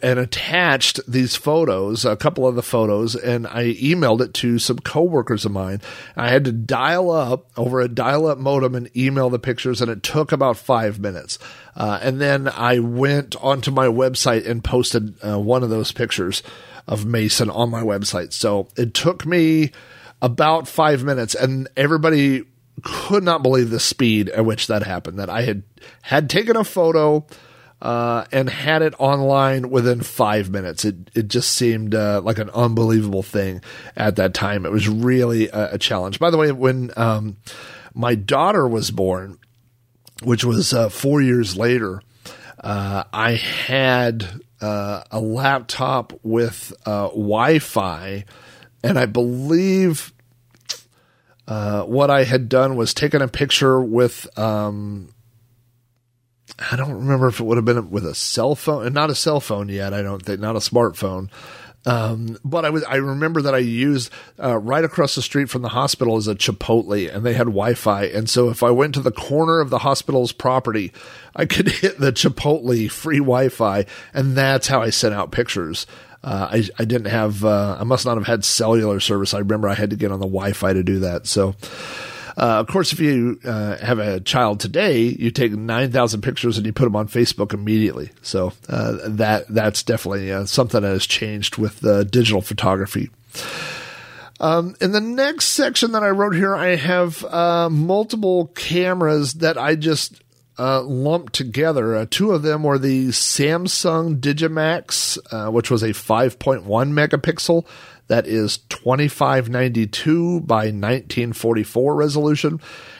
and attached these photos, a couple of the photos, and I emailed it to some coworkers of mine. I had to dial up over a dial-up modem and email the pictures, and it took about 5 minutes. And then I went onto my website and posted one of those pictures of Mason on my website. So it took me about 5 minutes, and everybody could not believe the speed at which that happened, that I had taken a photo and had it online within 5 minutes. It just seemed like an unbelievable thing at that time. It was really a challenge. By the way, when my daughter was born, which was 4 years later, I had a laptop with Wi-Fi, and I believe what I had done was taken a picture with I don't remember if it would have been with a cell phone, and not a cell phone yet. I don't think, not a smartphone. But I remember that I used, right across the street from the hospital is a Chipotle, and they had Wi-Fi. And so if I went to the corner of the hospital's property, I could hit the Chipotle free Wi-Fi. And that's how I sent out pictures. I didn't have, I must not have had cellular service. I remember I had to get on the Wi-Fi to do that. So, of course, if you have a child today, you take 9,000 pictures and you put them on Facebook immediately. So that's definitely something that has changed with digital photography. In the next section that I wrote here, I have multiple cameras that I just lumped together. Two of them were the Samsung Digimax, which was a 5.1 megapixel. That is 2592 by 1944 resolution.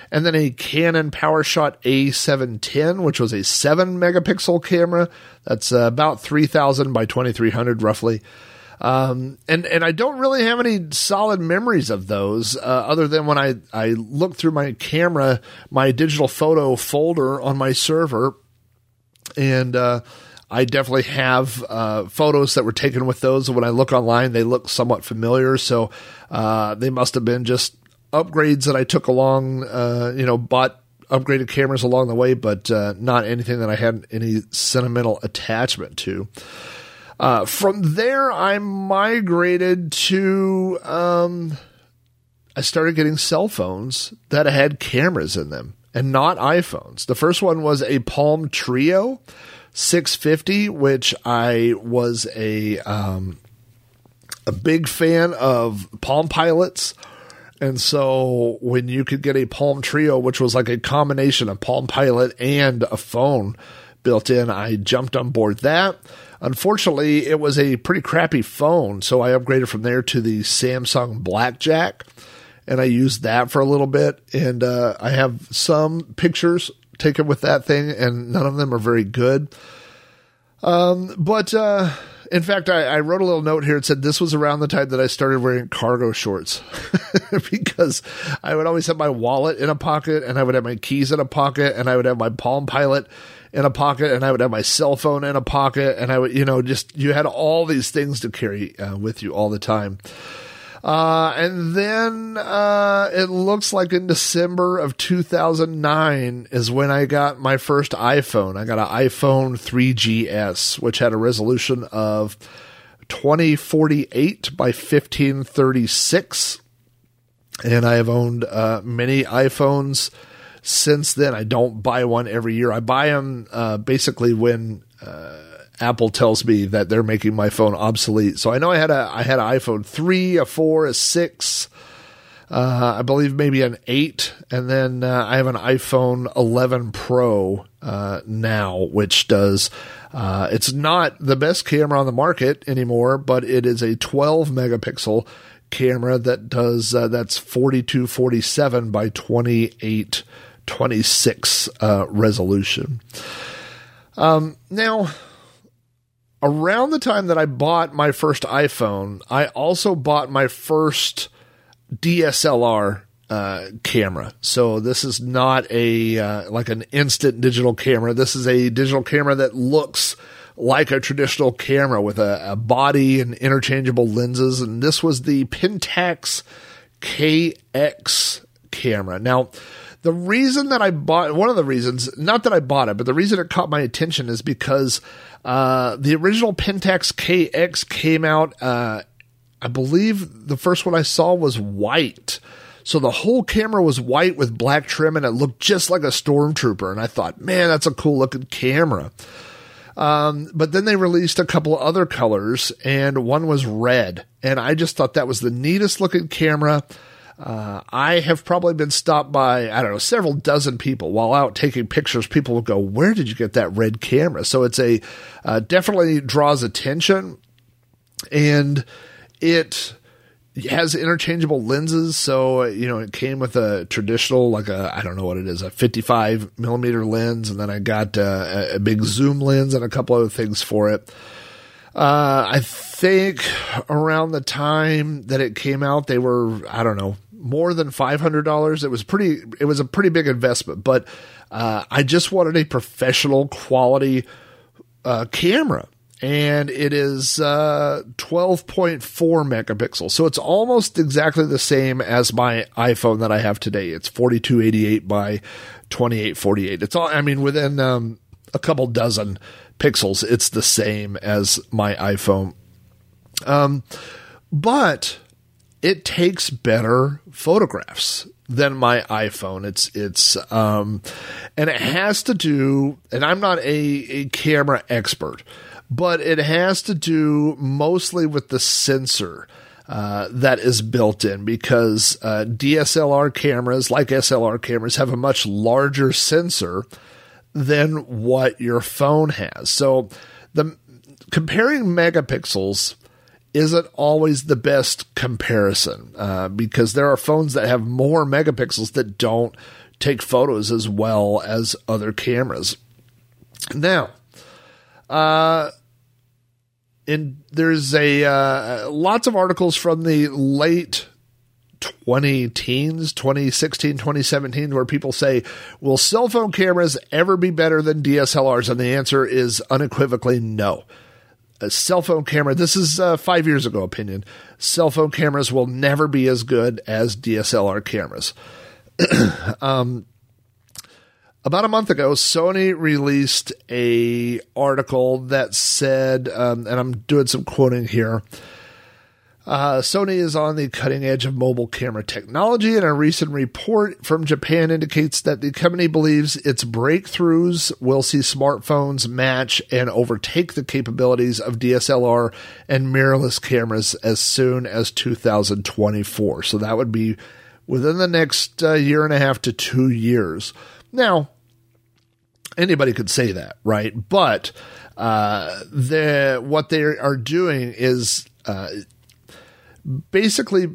And then a Canon PowerShot A710, which was a 7 megapixel camera. That's about 3000 by 2300 roughly. And I don't really have any solid memories of those other than when I looked through my camera, my digital photo folder on my server, and I definitely have photos that were taken with those. When I look online, they look somewhat familiar. So they must have been just upgrades that I took along, bought upgraded cameras along the way, but not anything that I had any sentimental attachment to. From there, I migrated to I started getting cell phones that had cameras in them and not iPhones. The first one was a Palm Trio 650, which I was a big fan of Palm Pilots. And so when you could get a Palm Trio, which was like a combination of Palm Pilot and a phone built in, I jumped on board that. Unfortunately, it was a pretty crappy phone. So I upgraded from there to the Samsung Blackjack, and I used that for a little bit. And I have some pictures taken with that thing, and none of them are very good. But in fact, I wrote a little note here. It said this was around the time that I started wearing cargo shorts because I would always have my wallet in a pocket, and I would have my keys in a pocket, and I would have my Palm Pilot in a pocket, and I would have my cell phone in a pocket, and I would, you had all these things to carry with you all the time. And then, it looks like in December of 2009 is when I got my first iPhone. I got an iPhone 3GS, which had a resolution of 2048 by 1536. And I have owned many iPhones since then. I don't buy one every year. I buy them basically when Apple tells me that they're making my phone obsolete. So I know I had an iPhone 3, a 4, a 6, I believe maybe an 8, and then I have an iPhone 11 Pro now, which does it's not the best camera on the market anymore, but it is a 12 megapixel camera that does that's 4247 by 2826 resolution. Now, around the time that I bought my first iPhone, I also bought my first DSLR camera. So this is not a like an instant digital camera. This is a digital camera that looks like a traditional camera with a body and interchangeable lenses. And this was the Pentax KX camera. Now, the reason that I bought, one of the reasons, not that I bought it, but the reason it caught my attention is because the original Pentax KX came out, I believe the first one I saw was white. So the whole camera was white with black trim, and it looked just like a stormtrooper. And I thought, man, that's a cool looking camera. But then they released a couple of other colors, and one was red. And I just thought that was the neatest looking camera. I have probably been stopped by, I don't know, several dozen people while out taking pictures. People will go, where did you get that red camera? So it's a, definitely draws attention, and it has interchangeable lenses. So, you know, it came with a traditional, like a, I don't know what it is, a 55 millimeter lens. And then I got a big zoom lens and a couple other things for it. I think around the time that it came out, they were, I don't know, more than $500. It was a pretty big investment, but, I just wanted a professional quality, camera. And it is 12.4 megapixels. So it's almost exactly the same as my iPhone that I have today. It's 4288 by 2848. It's all, I mean, within a couple dozen pixels, it's the same as my iPhone. But it takes better photographs than my iPhone. It's and it has to do, and I'm not a camera expert, but it has to do mostly with the sensor that is built in, because DSLR cameras, like SLR cameras, have a much larger sensor than what your phone has. So the comparing megapixels isn't always the best comparison, because there are phones that have more megapixels that don't take photos as well as other cameras. Now, and there's lots of articles from the late 2010s, 2016, 2017, where people say, will cell phone cameras ever be better than DSLRs? And the answer is unequivocally no. A cell phone camera, this is 5 years ago opinion, cell phone cameras will never be as good as DSLR cameras. About a month ago, Sony released an article that said, and I'm doing some quoting here, Sony is on the cutting edge of mobile camera technology, and a recent report from Japan indicates that the company believes its breakthroughs will see smartphones match and overtake the capabilities of DSLR and mirrorless cameras as soon as 2024. So that would be within the next year and a half to 2 years. Now, anybody could say that, right? But what they are doing is basically,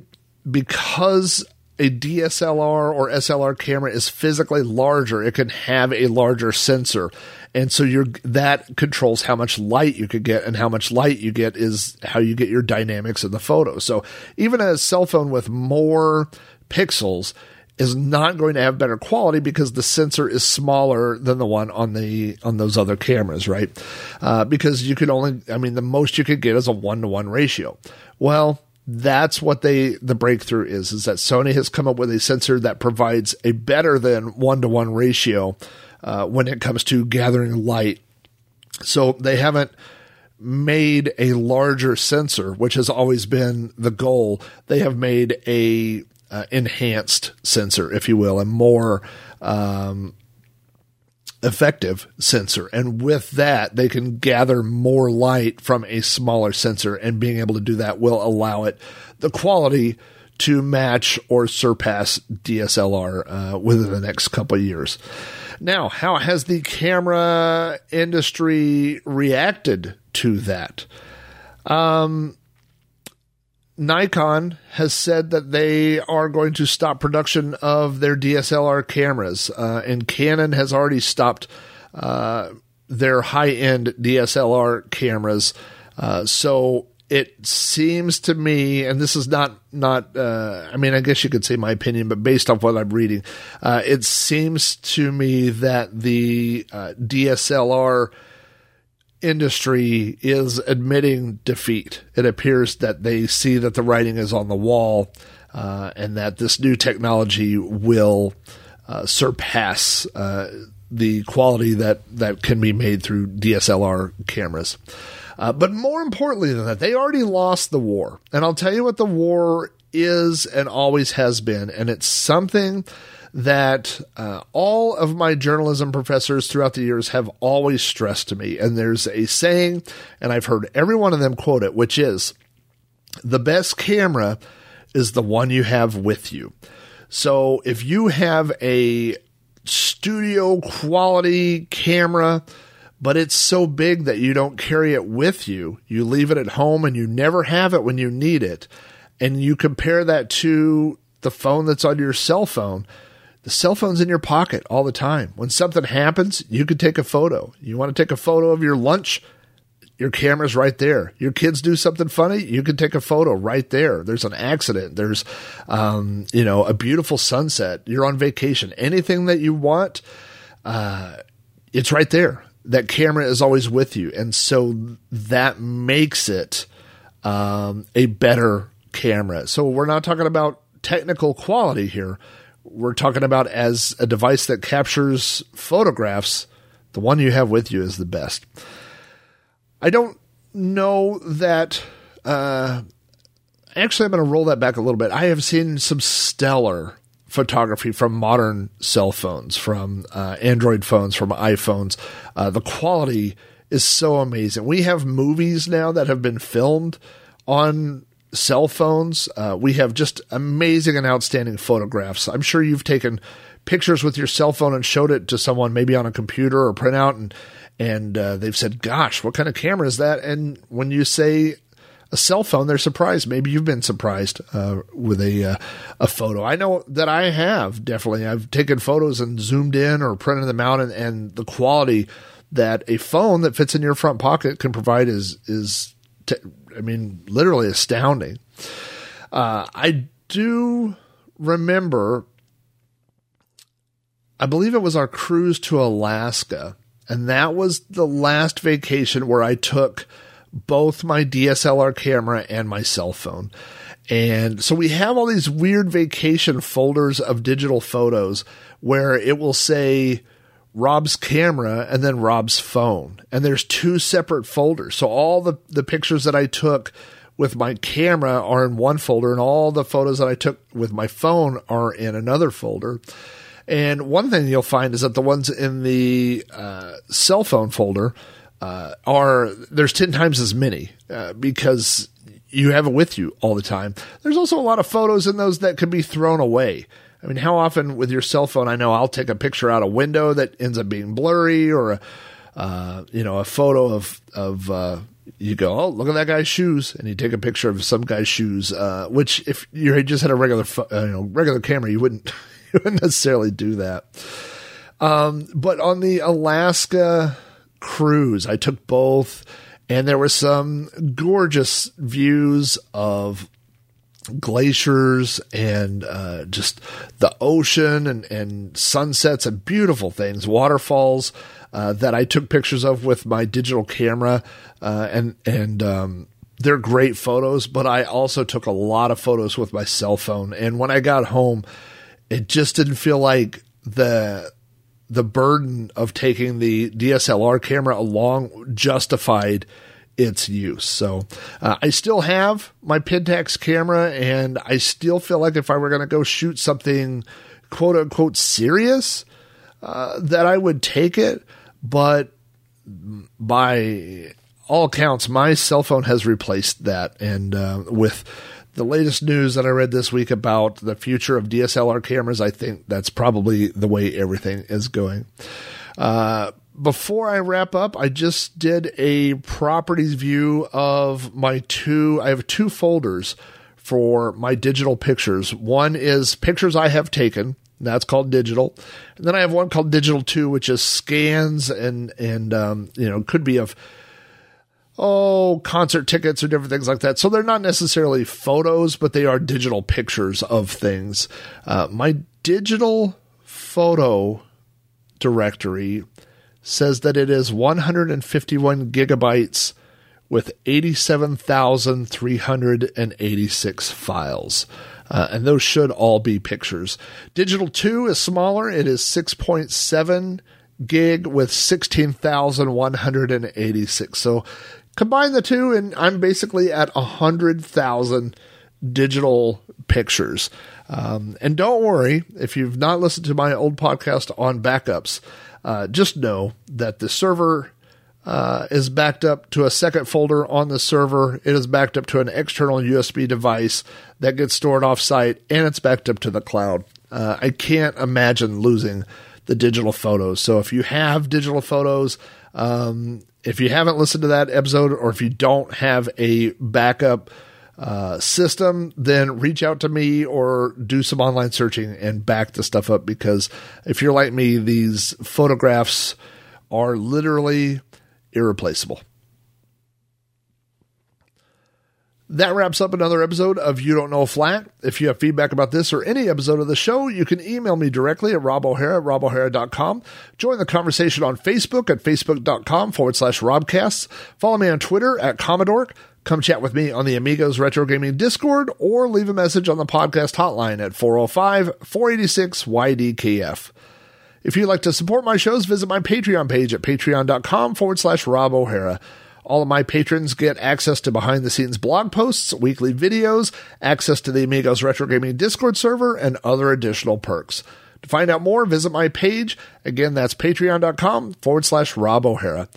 because a DSLR or SLR camera is physically larger, it can have a larger sensor. And so that controls how much light you could get, and how much light you get is how you get your dynamics in the photo. So even a cell phone with more pixels is not going to have better quality because the sensor is smaller than the one on those other cameras, right? Because you could only, I mean, the most you could get is a 1-to-1 ratio. Well, that's what the breakthrough is that Sony has come up with a sensor that provides a better than 1-to-1 ratio when it comes to gathering light. So they haven't made a larger sensor, which has always been the goal. They have made a enhanced sensor, if you will, and more effective sensor. And with that, they can gather more light from a smaller sensor, and being able to do that will allow it the quality to match or surpass DSLR within the next couple of years. Now, how has the camera industry reacted to that? Nikon has said that they are going to stop production of their DSLR cameras, and Canon has already stopped their high-end DSLR cameras. So it seems to me, and this is not I mean, I guess you could say my opinion, but based off what I'm reading, it seems to me that the DSLR industry is admitting defeat. It appears that they see that the writing is on the wall, and that this new technology will surpass the quality that can be made through DSLR cameras. But more importantly than that, they already lost the war. And I'll tell you what the war is and always has been. And it's something that all of my journalism professors throughout the years have always stressed to me. And there's a saying, and I've heard every one of them quote it, which is, the best camera is the one you have with you. So if you have a studio quality camera, but it's so big that you don't carry it with you, you leave it at home and you never have it when you need it, and you compare that to the phone that's on your cell phone, the cell phone's in your pocket all the time. When something happens, you can take a photo. You want to take a photo of your lunch, your camera's right there. Your kids do something funny, you can take a photo right there. There's an accident. There's a beautiful sunset. You're on vacation. Anything that you want, it's right there. That camera is always with you. And so that makes it a better camera. So we're not talking about technical quality here. We're talking about, as a device that captures photographs, the one you have with you is the best. I don't know that... actually, I'm going to roll that back a little bit. I have seen some stellar photography from modern cell phones, from Android phones, from iPhones. The quality is so amazing. We have movies now that have been filmed on cell phones. We have just amazing and outstanding photographs. I'm sure you've taken pictures with your cell phone and showed it to someone, maybe on a computer or printout, and they've said, gosh, what kind of camera is that? And when you say a cell phone, they're surprised. Maybe you've been surprised with a photo. I know that I have, definitely. I've taken photos and zoomed in or printed them out, and the quality that a phone that fits in your front pocket can provide is literally astounding. I do remember, I believe it was our cruise to Alaska, and that was the last vacation where I took both my DSLR camera and my cell phone. And so we have all these weird vacation folders of digital photos where it will say Rob's camera and then Rob's phone. And there's two separate folders. So all the pictures that I took with my camera are in one folder, and all the photos that I took with my phone are in another folder. And one thing you'll find is that the ones in the cell phone folder there's 10 times as many, because you have it with you all the time. There's also a lot of photos in those that could be thrown away. I mean, how often with your cell phone, I know I'll take a picture out a window that ends up being blurry, or a photo of you go, oh, look at that guy's shoes. And you take a picture of some guy's shoes, which if you just had a regular camera, you wouldn't necessarily do that. But on the Alaska cruise, I took both, and there were some gorgeous views of glaciers and just the ocean and sunsets and beautiful things, waterfalls that I took pictures of with my digital camera, and they're great photos. But I also took a lot of photos with my cell phone, and when I got home, it just didn't feel like the burden of taking the DSLR camera along justified its use. So I still have my Pentax camera, and I still feel like if I were going to go shoot something quote unquote serious, that I would take it. But by all counts, my cell phone has replaced that. And with the latest news that I read this week about the future of DSLR cameras, I think that's probably the way everything is going. Before I wrap up, I just did a properties view of my I have two folders for my digital pictures. One is pictures I have taken. That's called digital. And then I have one called digital 2, which is scans and you know, could be of, concert tickets or different things like that. So they're not necessarily photos, but they are digital pictures of things. My digital photo directory says that it is 151 gigabytes with 87,386 files. And those should all be pictures. Digital 2 is smaller. It is 6.7 gig with 16,186. So combine the two, and I'm basically at 100,000 digital pictures. And don't worry, if you've not listened to my old podcast on backups, just know that the server is backed up to a second folder on the server. It is backed up to an external USB device that gets stored off-site, and it's backed up to the cloud. I can't imagine losing the digital photos. So if you have digital photos, if you haven't listened to that episode, or if you don't have a backup system, then reach out to me or do some online searching and back the stuff up, because if you're like me, these photographs are literally irreplaceable. That wraps up another episode of You Don't Know Flack. If you have feedback about this or any episode of the show, you can email me directly at Rob O'Hara at robohara.com. Join the conversation on Facebook at facebook.com/Robcasts. Follow me on Twitter at Commodork. Come chat with me on the Amigos Retro Gaming Discord, or leave a message on the podcast hotline at 405-486-YDKF. If you'd like to support my shows, visit my Patreon page at patreon.com/Rob O'Hara. All of my patrons get access to behind-the-scenes blog posts, weekly videos, access to the Amigos Retro Gaming Discord server, and other additional perks. To find out more, visit my page. Again, that's patreon.com/Rob O'Hara.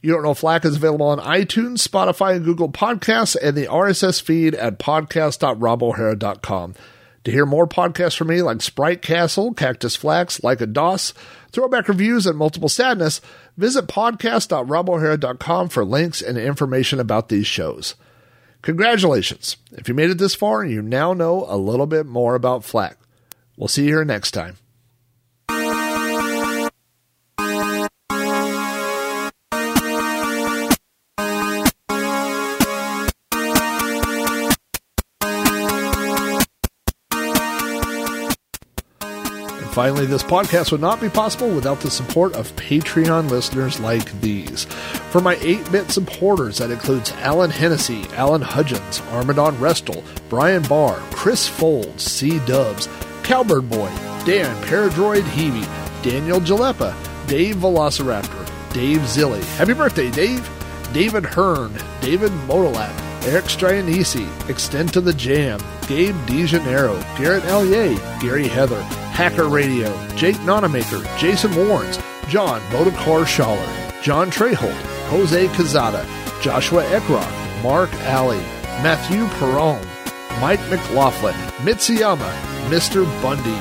You Don't Know Flack is available on iTunes, Spotify, and Google Podcasts, and the RSS feed at podcast.robohara.com. To hear more podcasts from me, like Sprite Castle, Cactus Flax, Like a DOS, Throwback Reviews, and Multiple Sadness, visit podcast.robohara.com for links and information about these shows. Congratulations. If you made it this far, you now know a little bit more about Flack. We'll see you here next time. Finally, this podcast would not be possible without the support of Patreon listeners like these. For my 8-Bit supporters, that includes Alan Hennessy, Alan Hudgens, Armadon Restel, Brian Barr, Chris Folds, C. Dubs, Cowbird Boy, Dan Paradroid Heavey, Daniel Jalapa, Dave Velociraptor, Dave Zilli, happy birthday, Dave, David Hearn, David Motolap, Eric Strianese, Extend to the Jam, Gabe DeGenero, Garrett Ellier, Gary Heather, Hacker Radio, Jake Nonamaker, Jason Warnes, John Boat of Car Schaller, John Treholt, Jose Cazada, Joshua Eckrock, Mark Alley, Matthew Perron, Mike McLaughlin, Mitsuyama, Mr. Bundy,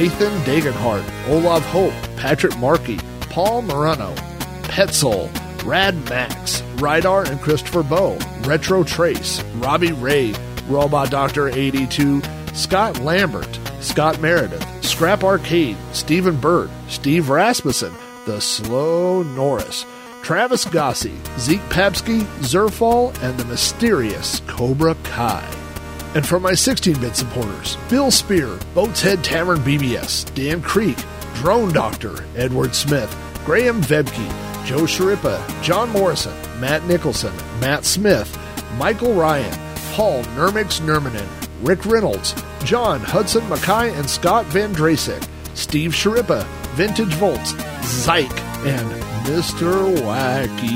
Nathan Dagenhart, Olav Hope, Patrick Markey, Paul Moreno, Petzel, Rad Max, Rydar and Christopher Bowe, Retro Trace, Robbie Ray, Robot Doctor 82, Scott Lambert, Scott Meredith, Scrap Arcade, Stephen Bird, Steve Rasmussen, The Slow Norris, Travis Gossi, Zeke Papsky, Zerfall, and the mysterious Cobra Kai. And from my 16-bit supporters, Bill Spear, Boat's Head Tavern BBS, Dan Creek, Drone Doctor, Edward Smith, Graham Vebke, Joe Schrippa, John Morrison, Matt Nicholson, Matt Smith, Michael Ryan, Paul Nermix Nermanen, Rick Reynolds, John Hudson Mackay and Scott Van Drasek, Steve Schrippa, Vintage Volts, Zyke, and Mr. Wacky.